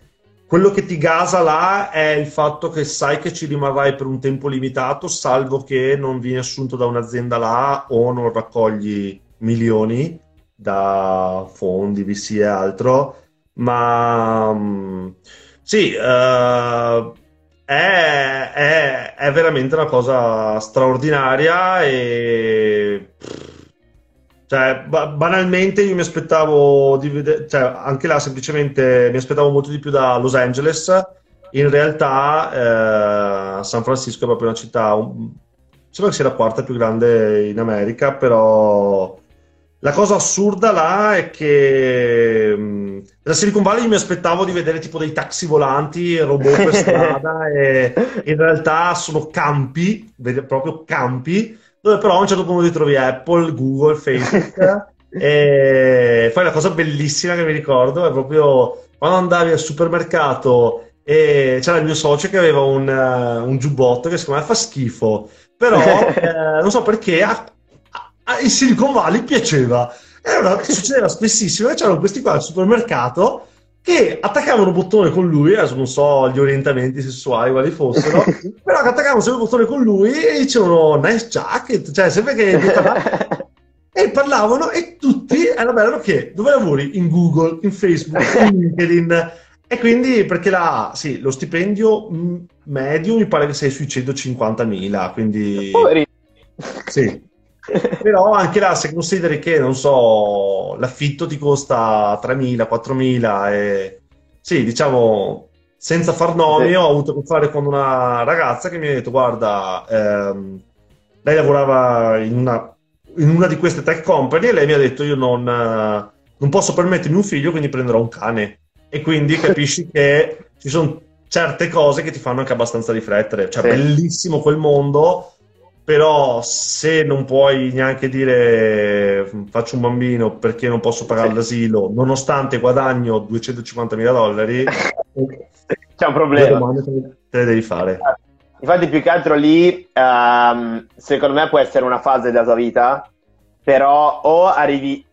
quello che ti gasa là è il fatto che sai che ci rimarrai per un tempo limitato, salvo che non vieni assunto da un'azienda là o non raccogli milioni da fondi, V C e altro. Ma sì, uh, è, è, è veramente una cosa straordinaria e... Cioè, banalmente io mi aspettavo di vedere, cioè, anche là semplicemente mi aspettavo molto di più da Los Angeles. In realtà eh, San Francisco è proprio una città, un, sembra che sia la quarta più grande in America, però la cosa assurda là è che mh, da Silicon Valley io mi aspettavo di vedere tipo dei taxi volanti, robot per strada, e in realtà sono campi, proprio campi, dove però a un certo punto ti trovi Apple, Google, Facebook. E poi la cosa bellissima che mi ricordo è proprio quando andavi al supermercato e c'era il mio socio che aveva un, uh, un giubbotto che secondo me fa schifo, però eh, non so perché a, a, a, in Silicon Valley piaceva. Era, succedeva spessissimo che c'erano questi qua al supermercato che attaccavano un bottone con lui, adesso non so gli orientamenti sessuali quali fossero, però che attaccavano sempre un bottone con lui e dicevano nice jacket, cioè sempre che e parlavano, e tutti era bello che dove lavori? In Google, in Facebook, in LinkedIn. E quindi perché la, sì, lo stipendio medio mi pare che sei sui centocinquantamila, quindi poveri. Sì. Però anche là, se consideri che, non so, l'affitto ti costa tremila, quattromila e sì, diciamo, senza far nomi, sì. Ho avuto a che fare con una ragazza che mi ha detto, guarda, ehm, lei lavorava in una, in una di queste tech company e lei mi ha detto, io non, non posso permettermi un figlio, quindi prenderò un cane. E quindi capisci che ci sono certe cose che ti fanno anche abbastanza riflettere. Cioè, sì. Bellissimo quel mondo... Però se non puoi neanche dire faccio un bambino perché non posso pagare sì. l'asilo, nonostante guadagno duecentocinquantamila dollari, c'è un problema. Le domande te le devi fare. Infatti più che altro lì, um, secondo me può essere una fase della tua vita, però o arrivi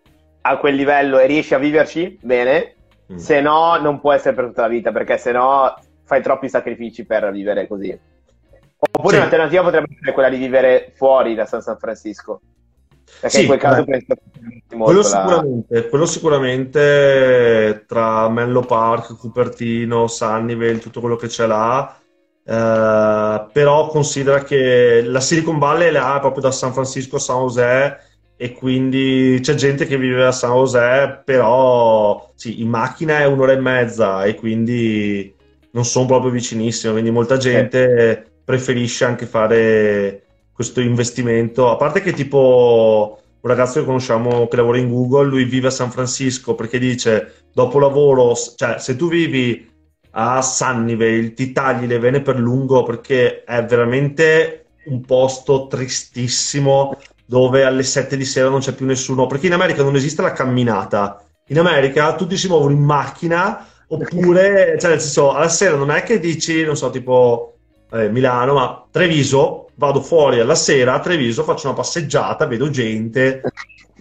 a quel livello e riesci a viverci bene, mm. se no non può essere per tutta la vita, perché se no fai troppi sacrifici per vivere così. Oppure sì. un'alternativa potrebbe essere quella di vivere fuori da San, San Francisco. Perché sì, in quel caso penso che molto quello, la... sicuramente, quello sicuramente tra Menlo Park, Cupertino, Sunnyvale, tutto quello che c'è là. Eh, però considera che la Silicon Valley è là proprio da San Francisco a San José, e quindi c'è gente che vive a San José, però sì, in macchina è un'ora e mezza e quindi non sono proprio vicinissimo, quindi molta gente... Sì. Preferisce anche fare questo investimento, a parte che tipo un ragazzo che conosciamo che lavora in Google, lui vive a San Francisco perché dice dopo lavoro, cioè se tu vivi a Sunnyvale ti tagli le vene per lungo perché è veramente un posto tristissimo dove alle sette di sera non c'è più nessuno, perché in America non esiste la camminata, in America tutti si muovono in macchina, oppure cioè nel senso alla sera non è che dici non so tipo Milano, ma Treviso, vado fuori alla sera a Treviso, faccio una passeggiata, vedo gente.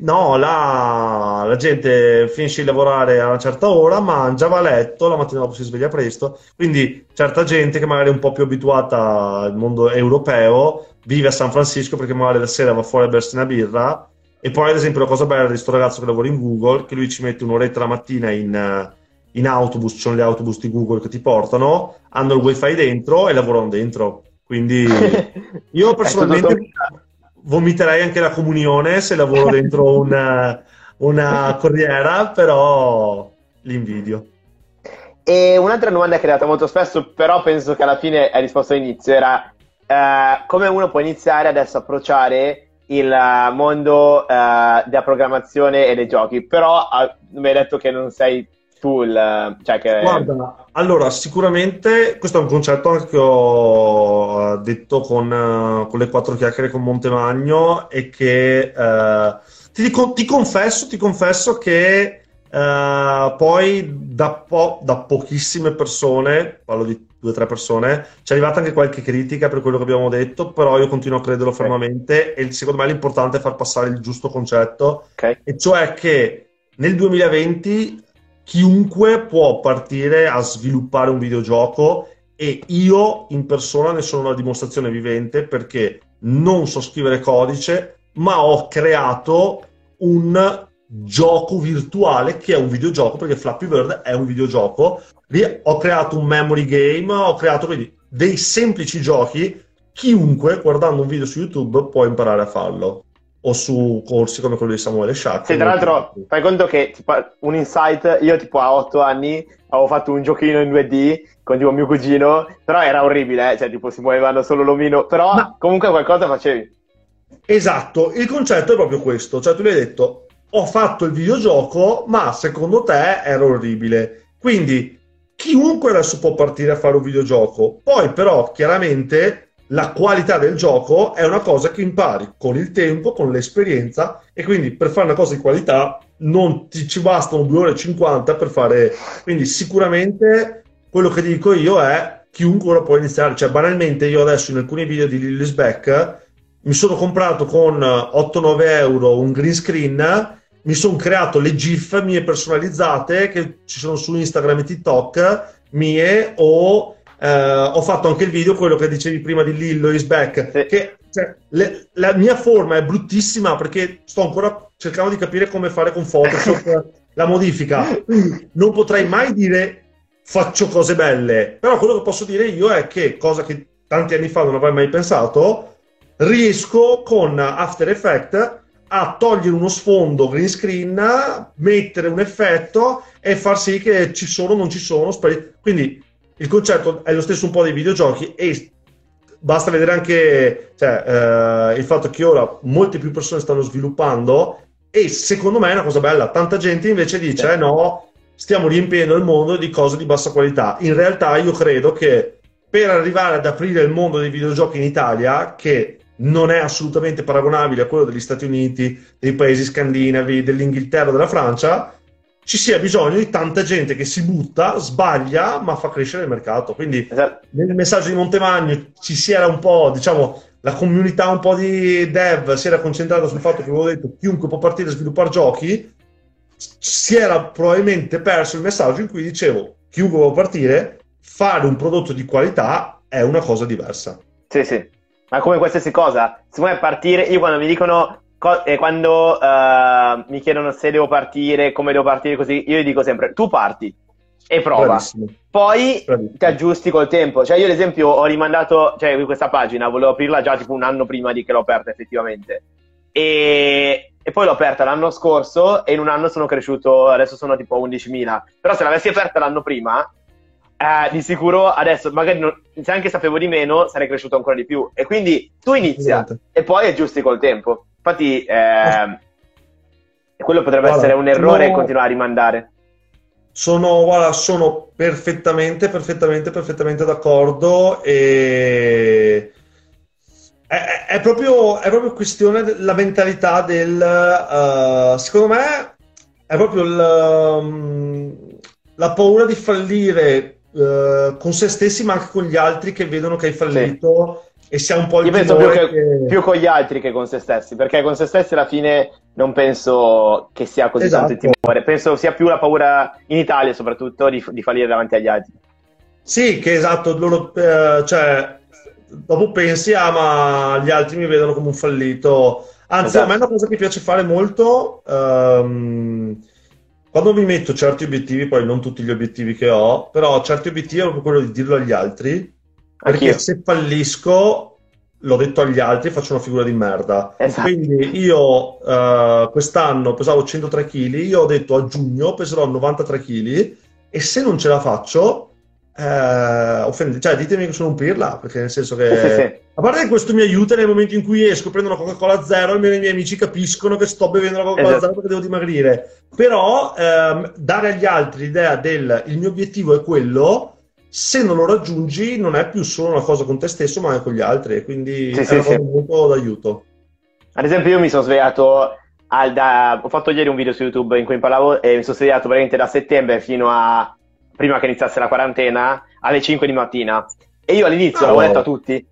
No, la, la gente finisce di lavorare a una certa ora, mangia, va a letto, la mattina dopo si sveglia presto. Quindi certa gente che magari è un po' più abituata al mondo europeo vive a San Francisco perché magari la sera va fuori a bersi una birra. E poi ad esempio la cosa bella di questo ragazzo che lavora in Google, che lui ci mette un'oretta la mattina in... in autobus, ci sono gli autobus di Google che ti portano, hanno il wifi dentro e lavorano dentro, quindi io personalmente vomiterei anche la comunione se lavoro dentro una, una corriera, però l'invidio. E un'altra domanda che è data molto spesso, però penso che alla fine hai risposto all'inizio, era eh, come uno può iniziare adesso a approcciare il mondo eh, della programmazione e dei giochi, però ah, mi hai detto che non sei tu il... Cioè che... Guarda, allora sicuramente questo è un concetto che ho detto con, con le quattro chiacchiere con Montemagno e che eh, ti, dico, ti confesso ti confesso che eh, poi da, po da pochissime persone, parlo di due o tre persone, ci è arrivata anche qualche critica per quello che abbiamo detto, però io continuo a crederlo fermamente, okay. E secondo me l'importante è far passare il giusto concetto, okay. E cioè che nel duemilaventi chiunque può partire a sviluppare un videogioco e io in persona ne sono una dimostrazione vivente, perché non so scrivere codice, ma ho creato un gioco virtuale che è un videogioco, perché Flappy Bird è un videogioco. Lì ho creato un memory game, ho creato quindi dei semplici giochi. Chiunque, guardando un video su YouTube, può imparare a farlo. O su corsi come quello di Samuele Sciacca. Sì, tra l'altro, fai conto che tipo, un insight, io tipo a otto anni avevo fatto un giochino in due D con tipo mio cugino, però era orribile, eh? Cioè tipo si muovevano solo l'omino, però ma... comunque qualcosa facevi. Esatto, il concetto è proprio questo, cioè tu mi hai detto, ho fatto il videogioco, ma secondo te era orribile. Quindi... chiunque adesso può partire a fare un videogioco, poi però chiaramente la qualità del gioco è una cosa che impari con il tempo, con l'esperienza, e quindi per fare una cosa di qualità non ti ci bastano due ore e cinquanta per fare... Quindi sicuramente quello che dico io è chiunque lo può iniziare, cioè banalmente io adesso in alcuni video di Lil Louis Beck mi sono comprato con otto nove euro un green screen, mi sono creato le GIF mie personalizzate che ci sono su Instagram e TikTok mie, o eh, ho fatto anche il video, quello che dicevi prima di Lil Louis Beck, sì. Che cioè, le, la mia forma è bruttissima perché sto ancora cercando di capire come fare con Photoshop la modifica, non potrei mai dire faccio cose belle, però quello che posso dire io è che, cosa che tanti anni fa non avrei mai pensato, riesco con After Effects a togliere uno sfondo green screen, mettere un effetto e far sì che ci sono o non ci sono. Quindi il concetto è lo stesso un po' dei videogiochi, e basta vedere anche cioè, eh, il fatto che ora molte più persone stanno sviluppando, e secondo me è una cosa bella. Tanta gente invece dice eh no, stiamo riempiendo il mondo di cose di bassa qualità. In realtà io credo che per arrivare ad aprire il mondo dei videogiochi in Italia, che non è assolutamente paragonabile a quello degli Stati Uniti, dei paesi scandinavi, dell'Inghilterra, della Francia, ci sia bisogno di tanta gente che si butta, sbaglia, ma fa crescere il mercato. Quindi esatto. Nel messaggio di Montemagno ci si era un po', diciamo, la comunità un po' di dev si era concentrata sul fatto che avevo detto chiunque può partire a sviluppare giochi, si era probabilmente perso il messaggio in cui dicevo chiunque può partire, fare un prodotto di qualità è una cosa diversa. Sì, sì. Ma come qualsiasi cosa, secondo me partire, io quando mi dicono, e quando uh, mi chiedono se devo partire, come devo partire, così, io gli dico sempre, tu parti e prova, bravissimo. Poi bravissimo. Ti aggiusti col tempo, cioè io ad esempio ho rimandato, cioè questa pagina, volevo aprirla già tipo un anno prima di che l'ho aperta effettivamente, e, e poi l'ho aperta l'anno scorso e in un anno sono cresciuto, adesso sono tipo undicimila, però se l'avessi aperta l'anno prima... Eh, di sicuro adesso magari non, se anche sapevo di meno sarei cresciuto ancora di più, e quindi tu inizia esatto. E poi aggiusti col tempo, infatti eh, quello potrebbe guarda, essere un errore no, continuare a rimandare. Sono, guarda, sono perfettamente perfettamente perfettamente d'accordo, e è, è, proprio, è proprio questione della mentalità del uh, secondo me è proprio il um, la paura di fallire eh, con se stessi, ma anche con gli altri che vedono che hai fallito, sì. E si ha un po' il... Io penso più, che, che... più con gli altri che con se stessi, perché con se stessi alla fine non penso che sia così esatto. Tanto il timore, penso sia più la paura in Italia soprattutto di, di fallire davanti agli altri. Sì, che esatto, loro, eh, cioè, dopo pensi, ah ma gli altri mi vedono come un fallito, anzi esatto. A me è una cosa che piace fare molto... Um, quando mi metto certi obiettivi, poi non tutti gli obiettivi che ho, però certi obiettivi è proprio quello di dirlo agli altri, perché se fallisco l'ho detto agli altri e faccio una figura di merda. Esatto. Quindi io uh, quest'anno pesavo centotré chili, io ho detto a giugno peserò novantatré chili e se non ce la faccio, eh, offende, cioè ditemi che sono un pirla, perché nel senso che sì, sì, sì. a parte che questo mi aiuta nel momento in cui esco, prendo una Coca-Cola zero, almeno i miei amici capiscono che sto bevendo la Coca-Cola esatto. zero perché devo dimagrire, però ehm, dare agli altri l'idea del il mio obiettivo è quello, se non lo raggiungi non è più solo una cosa con te stesso ma anche con gli altri, quindi sì, è sì, una cosa sì. molto d'aiuto. Ad esempio io mi sono svegliato al da... ho fatto ieri un video su YouTube in cui parlavo e mi sono svegliato veramente da settembre fino a prima che iniziasse la quarantena alle cinque di mattina, e io all'inizio oh. l'avevo detto a tutti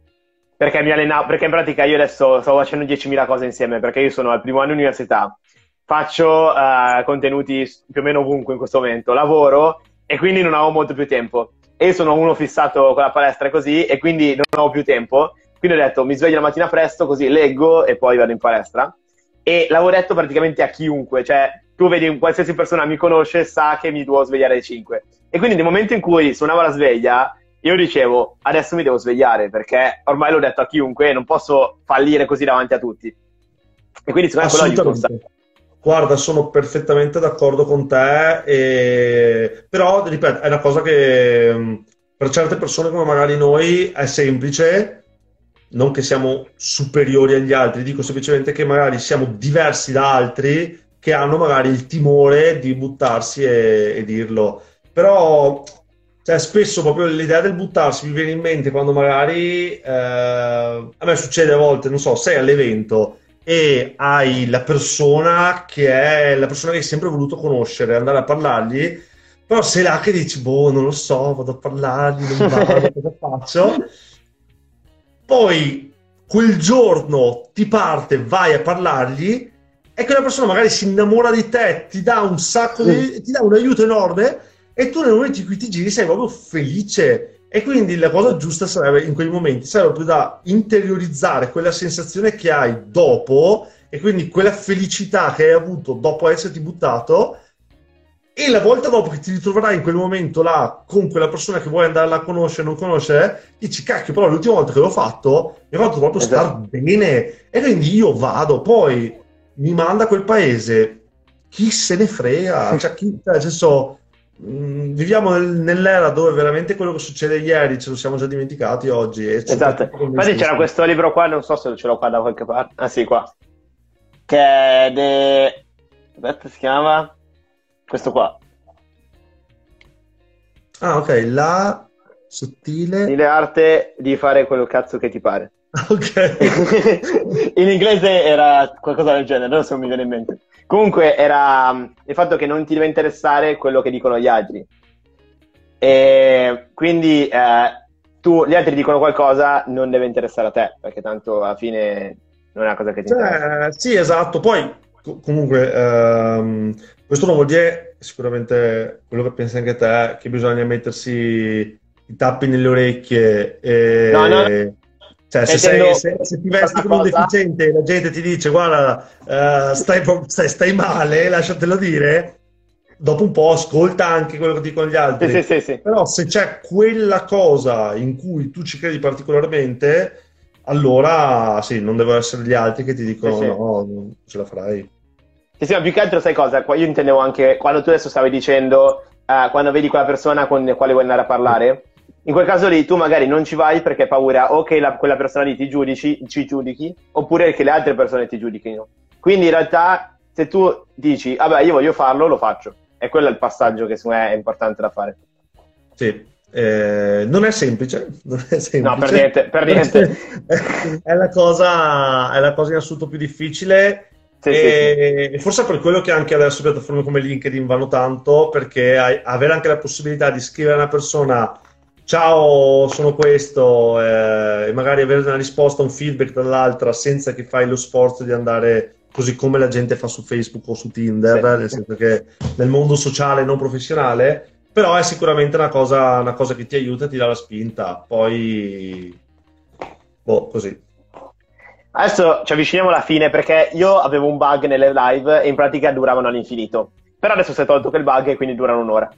perché mi allenavo, perché in pratica io adesso stavo facendo diecimila cose insieme, perché io sono al primo anno di università, faccio uh, contenuti più o meno ovunque in questo momento, lavoro e quindi non avevo molto più tempo. E io sono uno fissato con la palestra così e quindi non avevo più tempo, quindi ho detto mi sveglio la mattina presto così leggo e poi vado in palestra, e l'avevo detto praticamente a chiunque, cioè tu vedi qualsiasi persona mi conosce sa che mi devo svegliare alle cinque, e quindi nel momento in cui suonava la sveglia io dicevo adesso mi devo svegliare perché ormai l'ho detto a chiunque e non posso fallire così davanti a tutti, e quindi assolutamente. Guarda, sono perfettamente d'accordo con te, e... però, ripeto, è una cosa che per certe persone come magari noi è semplice, non che siamo superiori agli altri, dico semplicemente che magari siamo diversi da altri che hanno magari il timore di buttarsi e, e dirlo. Però cioè, spesso proprio l'idea del buttarsi mi viene in mente quando magari, eh, a me succede a volte, non so, sei all'evento e hai la persona che è la persona che hai sempre voluto conoscere, andare a parlargli, però sei là che dici, boh, non lo so, vado a parlargli, non vado, cosa faccio? Poi quel giorno ti parte, vai a parlargli, e quella persona magari si innamora di te, ti dà un sacco di, ti dà un aiuto enorme, e tu nel momento in cui ti giri sei proprio felice. E quindi la cosa giusta sarebbe in quei momenti sarebbe più da interiorizzare quella sensazione che hai dopo, e quindi quella felicità che hai avuto dopo esserti buttato, e la volta dopo che ti ritroverai in quel momento là con quella persona che vuoi andare a conoscere, non conoscere, dici cacchio, però l'ultima volta che l'ho fatto mi ha fatto proprio esatto. star bene, e quindi io vado, poi mi manda a quel paese, chi se ne frega, cioè chi, nel senso... viviamo nell'era dove veramente quello che succede ieri ce lo siamo già dimenticati oggi. Esatto, infatti c'era questo libro qua, non so se ce l'ho qua da qualche parte, ah sì qua, che è de... aspetta, si chiama questo qua, ah ok, la sottile le arte di fare quello cazzo che ti pare, ok. In inglese era qualcosa del genere, non so, non mi viene in mente. Comunque era il fatto che non ti deve interessare quello che dicono gli altri, e quindi eh, tu, gli altri dicono qualcosa, non deve interessare a te, perché tanto alla fine non è una cosa che ti interessa. Eh, sì, esatto. Poi comunque ehm, questo non vuol dire sicuramente quello che pensi anche te, che bisogna mettersi i tappi nelle orecchie e... no, no. Cioè, se, sei, se, se ti vesti come un deficiente e la gente ti dice guarda uh, stai, stai, stai male, lasciatelo dire, dopo un po' ascolta anche quello che dicono gli altri, sì, sì, sì. Però se c'è quella cosa in cui tu ci credi particolarmente, allora sì, non devono essere gli altri che ti dicono sì, sì. no, non ce la farai. Sì, sì, ma più che altro sai cosa? Io intendevo anche quando tu adesso stavi dicendo uh, quando vedi quella persona con la quale vuoi andare a parlare, in quel caso lì tu magari non ci vai perché hai paura o che la, quella persona lì ti giudici, ci giudichi, oppure che le altre persone ti giudichino. Quindi in realtà se tu dici, vabbè io voglio farlo, lo faccio. E quello è il passaggio che secondo me è importante da fare. Sì, eh, non è semplice. Non è semplice. No, per niente. Per niente. È, la cosa, è la cosa in assoluto più difficile. Sì, e sì, sì. Forse per quello che anche adesso piattaforme come LinkedIn vanno tanto, perché hai, avere anche la possibilità di scrivere a una persona ciao, sono questo, eh, e magari avere una risposta, un feedback dall'altra senza che fai lo sforzo di andare così come la gente fa su Facebook o su Tinder, sì. Nel senso che nel mondo sociale non professionale, però è sicuramente una cosa, una cosa che ti aiuta e ti dà la spinta. Poi, boh, così. Adesso ci avviciniamo alla fine, perché io avevo un bug nelle live e in pratica duravano all'infinito, però adesso si è tolto quel bug e quindi durano un'ora.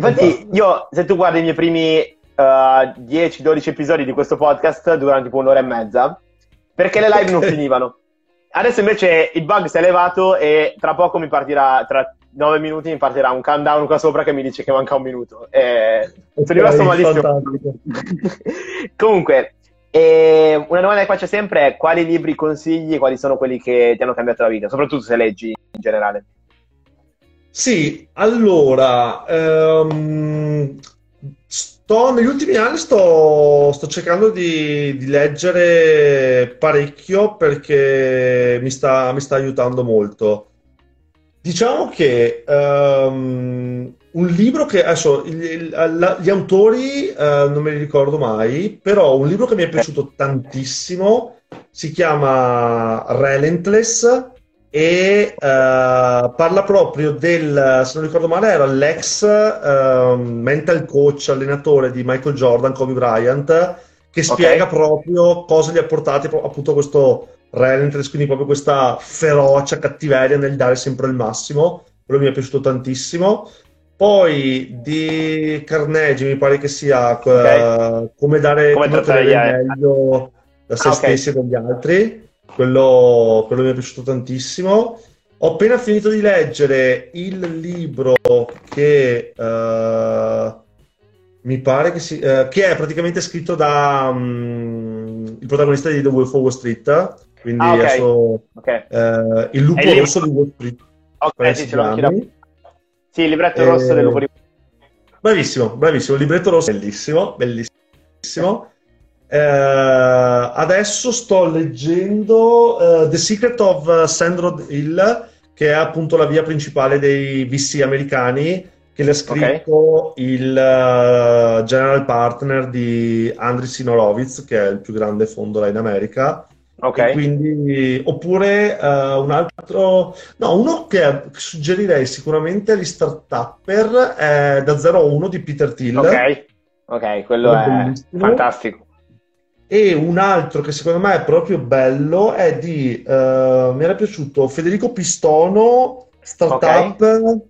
Infatti io, se tu guardi i miei primi uh, dieci dodici episodi di questo podcast, durano tipo un'ora e mezza, perché le live non finivano. Adesso invece il bug si è elevato e tra poco mi partirà, tra nove minuti mi partirà un countdown qua sopra che mi dice che manca un minuto. Eh, sono rimasto malissimo. Comunque, eh, una domanda che faccio sempre è: quali libri consigli e quali sono quelli che ti hanno cambiato la vita? Soprattutto se leggi in generale. Sì, allora... Um... Sto, negli ultimi anni sto, sto cercando di, di leggere parecchio perché mi sta, mi sta aiutando molto. Diciamo che um, un libro che adesso il, il, la, gli autori uh, non me li ricordo mai, però un libro che mi è piaciuto tantissimo si chiama Relentless e uh, parla proprio del, se non ricordo male, era l'ex uh, mental coach, allenatore di Michael Jordan, Kobe Bryant, che spiega okay. proprio cosa gli ha portati appunto questo relentless, quindi proprio questa ferocia, cattiveria nel dare sempre il massimo. Quello mi è piaciuto tantissimo. Poi di Carnegie mi pare che sia okay. uh, come dare come come trattare meglio da se ah, stessi okay. e dagli altri. Quello, quello mi è piaciuto tantissimo. Ho appena finito di leggere il libro che uh, mi pare che si, uh, che è praticamente scritto da um, il protagonista di The Wolf of Wall Street, quindi ah, okay. adesso, okay. Uh, il lupo il rosso di Wall Street. Ok, sì, ce l'ho anche. Sì, il libretto e... rosso del lupo di Wall Street. Bravissimo, bravissimo, il libretto rosso, bellissimo, bellissimo. Uh, adesso sto leggendo uh, The Secret of Sand Road Hill, che è appunto la via principale dei V C americani, che l'ha scritto okay. il uh, general partner di Andriy Sinorowitz, che è il più grande fondo là in America. Okay. E quindi, oppure uh, un altro, no, uno che suggerirei sicuramente agli startupper è Da zero a uno di Peter Thiel. Ok, okay, quello è, è fantastico. E un altro che secondo me è proprio bello è di, uh, mi era piaciuto, Federico Pistono, Startup... Okay.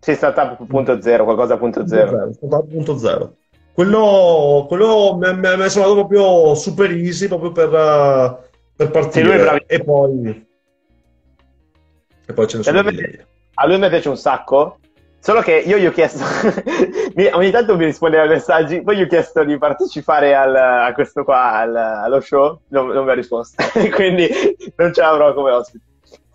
Sì, Startup punto zero, qualcosa punto zero. Startup punto zero. Quello, quello mi, mi è sembrato proprio super easy, proprio per, uh, per partire. Sì, lui è bravissimo. E poi... E poi ce ne sono. A lui mi piace un sacco. Solo che io gli ho chiesto, ogni tanto mi rispondeva ai messaggi, poi gli ho chiesto di partecipare al, a questo qua, al, allo show, non, non mi ha risposto, quindi non ce l'avrò come ospite.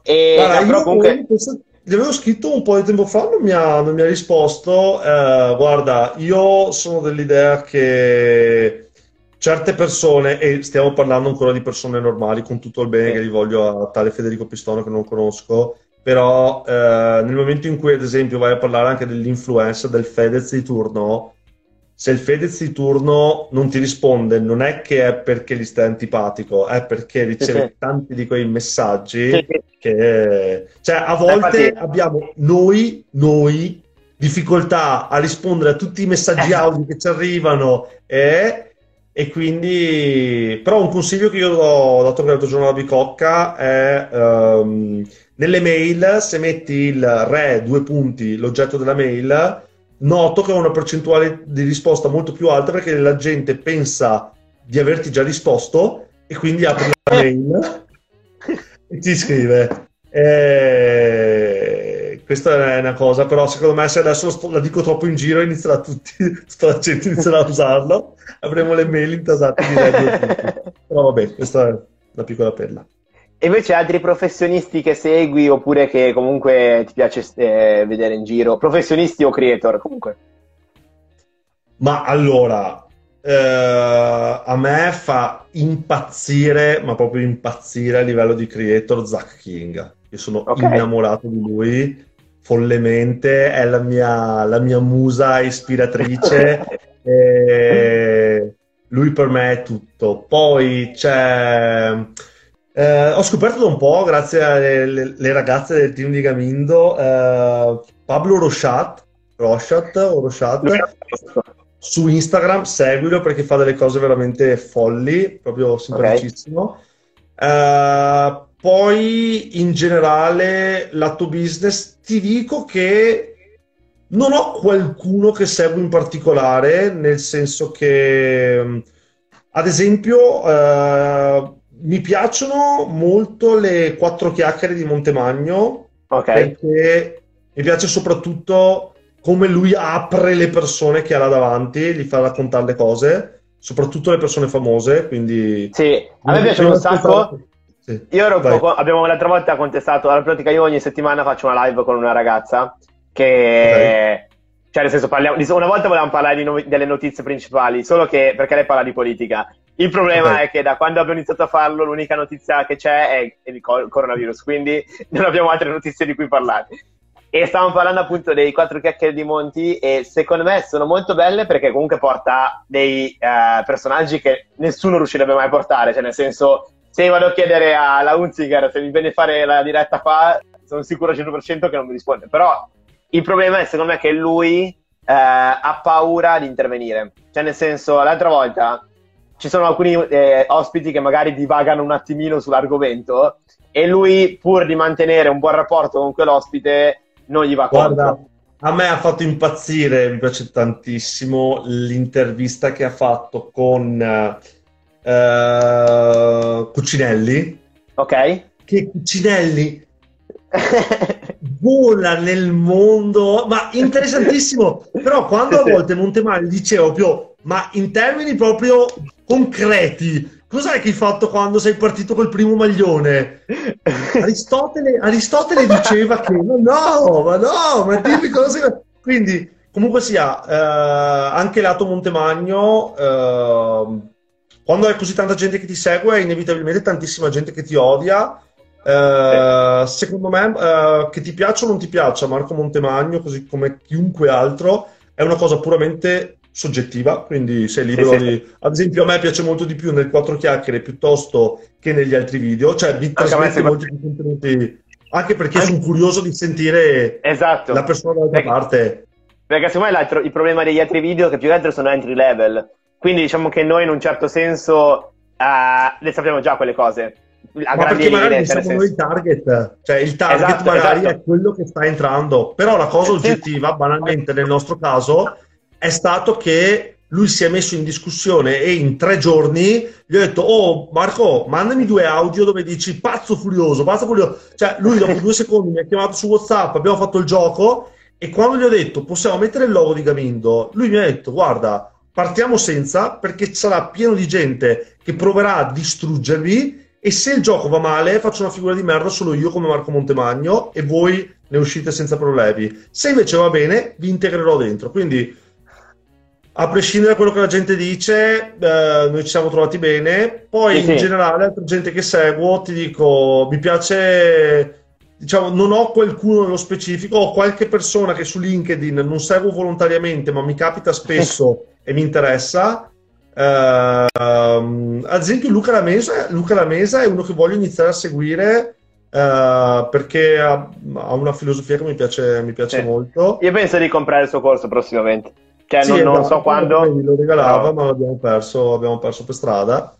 E allora, però comunque... pensato, gli avevo scritto un po' di tempo fa, non mi ha, non mi ha risposto, eh, guarda, io sono dell'idea che certe persone, e stiamo parlando ancora di persone normali, con tutto il bene sì. che gli voglio a tale Federico Pistono che non conosco, però eh, nel momento in cui ad esempio vai a parlare anche dell'influencer del Fedez di turno, se il Fedez di turno non ti risponde non è che è perché gli stai antipatico, è perché riceve sì, sì. tanti di quei messaggi sì, sì. che cioè a volte abbiamo noi noi difficoltà a rispondere a tutti i messaggi audio che ci arrivano e E quindi, però un consiglio che io ho dato l'altro giorno alla Bicocca è um, nelle mail, se metti il re, due punti, l'oggetto della mail, noto che ho una percentuale di risposta molto più alta perché la gente pensa di averti già risposto e quindi apri la mail e ti scrive. E... questa è una cosa, però secondo me se adesso sto, la dico troppo in giro inizierà tutti, tutta la gente inizierà a usarlo, avremo le mail intasate di radio. Però vabbè, questa è una piccola perla. E invece altri professionisti che segui oppure che comunque ti piace eh, vedere in giro, professionisti o creator comunque? Ma allora eh, a me fa impazzire, ma proprio impazzire a livello di creator, Zach King. Io sono okay. innamorato di lui follemente, è la mia, la mia musa ispiratrice e lui per me è tutto. Poi c'è eh, ho scoperto da un po', grazie alle ragazze del team di Gamindo, eh, Pablo Roshat Roshat, o Roshat su Instagram, seguilo perché fa delle cose veramente folli, proprio simpaticissimo. Okay. eh, Poi, in generale, lato business, ti dico che non ho qualcuno che seguo in particolare, nel senso che, ad esempio, eh, mi piacciono molto le quattro chiacchiere di Montemagno, okay. perché Mi piace soprattutto come lui apre le persone che ha là davanti, gli fa raccontare le cose, soprattutto le persone famose, quindi... Sì, a me piace un sacco... Sì, io ero poco, abbiamo l'altra volta contestato, alla pratica io ogni settimana faccio una live con una ragazza che, okay. cioè nel senso parliamo, una volta volevamo parlare di no, delle notizie principali, solo che perché lei parla di politica. Il problema okay. è che da quando abbiamo iniziato a farlo l'unica notizia che c'è è il coronavirus, quindi non abbiamo altre notizie di cui parlare. E stavamo parlando appunto dei quattro chiacchiere di Monti e secondo me sono molto belle perché comunque porta dei uh, personaggi che nessuno riuscirebbe mai a portare, cioè nel senso... Se io vado a chiedere alla Hunziker se mi viene a fare la diretta qua, sono sicuro cento per cento che non mi risponde. Però il problema è, secondo me, che lui eh, ha paura di intervenire. Cioè, nel senso, l'altra volta ci sono alcuni eh, ospiti che magari divagano un attimino sull'argomento e lui, pur di mantenere un buon rapporto con quell'ospite, non gli va Guarda, contro. A me ha fatto impazzire, mi piace tantissimo, l'intervista che ha fatto con... Uh, Cucinelli, ok, che Cucinelli vola nel mondo, ma interessantissimo. Però quando sì, a volte sì. Montemagno dicevo più, ma in termini proprio concreti, cos'è che hai fatto quando sei partito col primo maglione? Aristotele, Aristotele diceva che no, no, ma no, ma dimmi cosa. Quindi comunque sia, uh, anche lato Montemagno. Uh, Quando hai così tanta gente che ti segue, inevitabilmente tantissima gente che ti odia. Eh, sì. Secondo me, eh, che ti piaccia o non ti piaccia Marco Montemagno, così come chiunque altro, è una cosa puramente soggettiva, quindi sei libero sì, sì. di... Ad esempio a me piace molto di più nel quattro chiacchiere piuttosto che negli altri video, cioè vi trasmette molti più contenuti, anche perché anche... sono curioso di sentire esatto. la persona dall'altra perché... parte. Perché secondo me il problema degli altri video è che più che altro sono entry level. Quindi diciamo che noi in un certo senso uh, le sappiamo già quelle cose. A Ma perché magari linee, siamo noi il target. Cioè il target esatto, magari esatto. è quello che sta entrando. Però la cosa oggettiva, banalmente nel nostro caso, è stato che lui si è messo in discussione e in tre giorni gli ho detto «Oh Marco, mandami due audio dove dici pazzo furioso, pazzo furioso». Cioè lui dopo due secondi mi ha chiamato su WhatsApp, abbiamo fatto il gioco e quando gli ho detto «Possiamo mettere il logo di Gamindo?», lui mi ha detto «Guarda, partiamo senza, perché sarà pieno di gente che proverà a distruggervi e se il gioco va male faccio una figura di merda solo io come Marco Montemagno e voi ne uscite senza problemi. Se invece va bene, vi integrerò dentro». Quindi, a prescindere da quello che la gente dice, eh, noi ci siamo trovati bene. Poi, sì, in sì. generale, altra gente che seguo, ti dico, mi piace... Diciamo, non ho qualcuno nello specifico, ho qualche persona che su LinkedIn non seguo volontariamente, ma mi capita spesso... e mi interessa. Uh, um, ad esempio Luca La Mesa, Luca La Mesa è uno che voglio iniziare a seguire uh, perché ha, ha una filosofia che mi piace, mi piace sì. molto. Io penso di comprare il suo corso prossimamente, cioè sì, non, non esatto, so quando lo regalava, però... ma l'abbiamo perso, abbiamo perso per strada.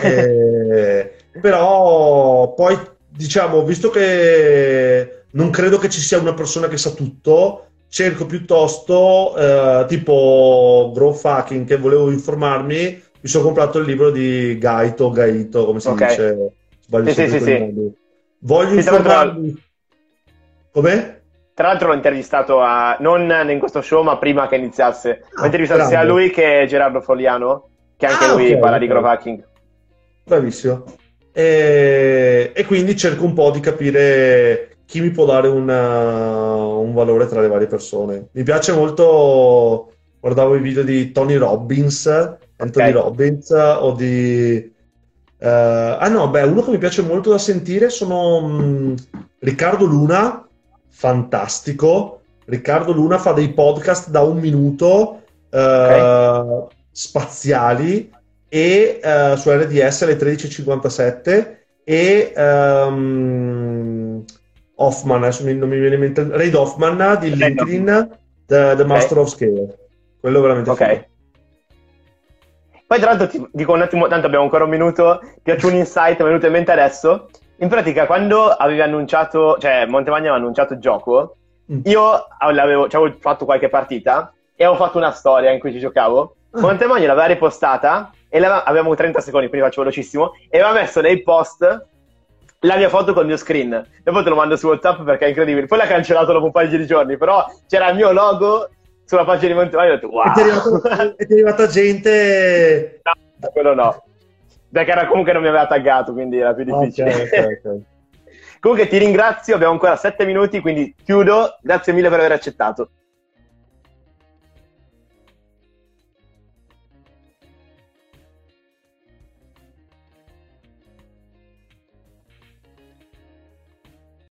E... però poi diciamo, visto che non credo che ci sia una persona che sa tutto, cerco piuttosto eh, tipo Growth Hacking, che volevo informarmi, mi sono comprato il libro di Gaito, Gaito, come si okay. dice? Sbaglio sì, sì, sì. Voglio sì, informarmi... Come? Tra l'altro l'ho intervistato, a, non in questo show, ma prima che iniziasse. L'ho ah, intervistato sia lui che Gerardo Fogliano, che anche ah, lui okay, parla okay. di Growth Hacking. Bravissimo. E, e quindi cerco un po' di capire... chi mi può dare una, un valore tra le varie persone. Mi piace molto, guardavo i video di Tony Robbins, Anthony okay. Robbins, o di... Uh, ah no, beh, uno che mi piace molto da sentire sono um, Riccardo Luna, fantastico. Riccardo Luna fa dei podcast da un minuto, uh, okay. spaziali, e uh, su R D S alle tredici e cinquantasette, e... Um, Hoffman, adesso non mi viene in mente, Reid Hoffman di LinkedIn, The, the Master okay. of Scale, quello veramente ok. Figo. Poi tra l'altro ti dico un attimo, tanto abbiamo ancora un minuto, ti faccio un insight, è venuto in mente adesso. In pratica quando avevi annunciato, cioè Montemagno aveva annunciato il gioco, mm. io avevo, cioè, avevo fatto qualche partita e avevo fatto una storia in cui ci giocavo, ah. Montemagno l'aveva ripostata e avevamo trenta secondi, quindi faccio velocissimo, e aveva messo nei post... la mia foto col mio screen. Dopo te lo mando su WhatsApp perché è incredibile. Poi l'ha cancellato dopo un paio di giorni, però c'era il mio logo sulla pagina di Montemagno e ho detto wow. E ti è arrivata, è arrivata gente... No, quello no. Perché era, comunque non mi aveva taggato, quindi era più difficile. Okay, okay, okay. Comunque ti ringrazio, abbiamo ancora sette minuti, quindi chiudo. Grazie mille per aver accettato.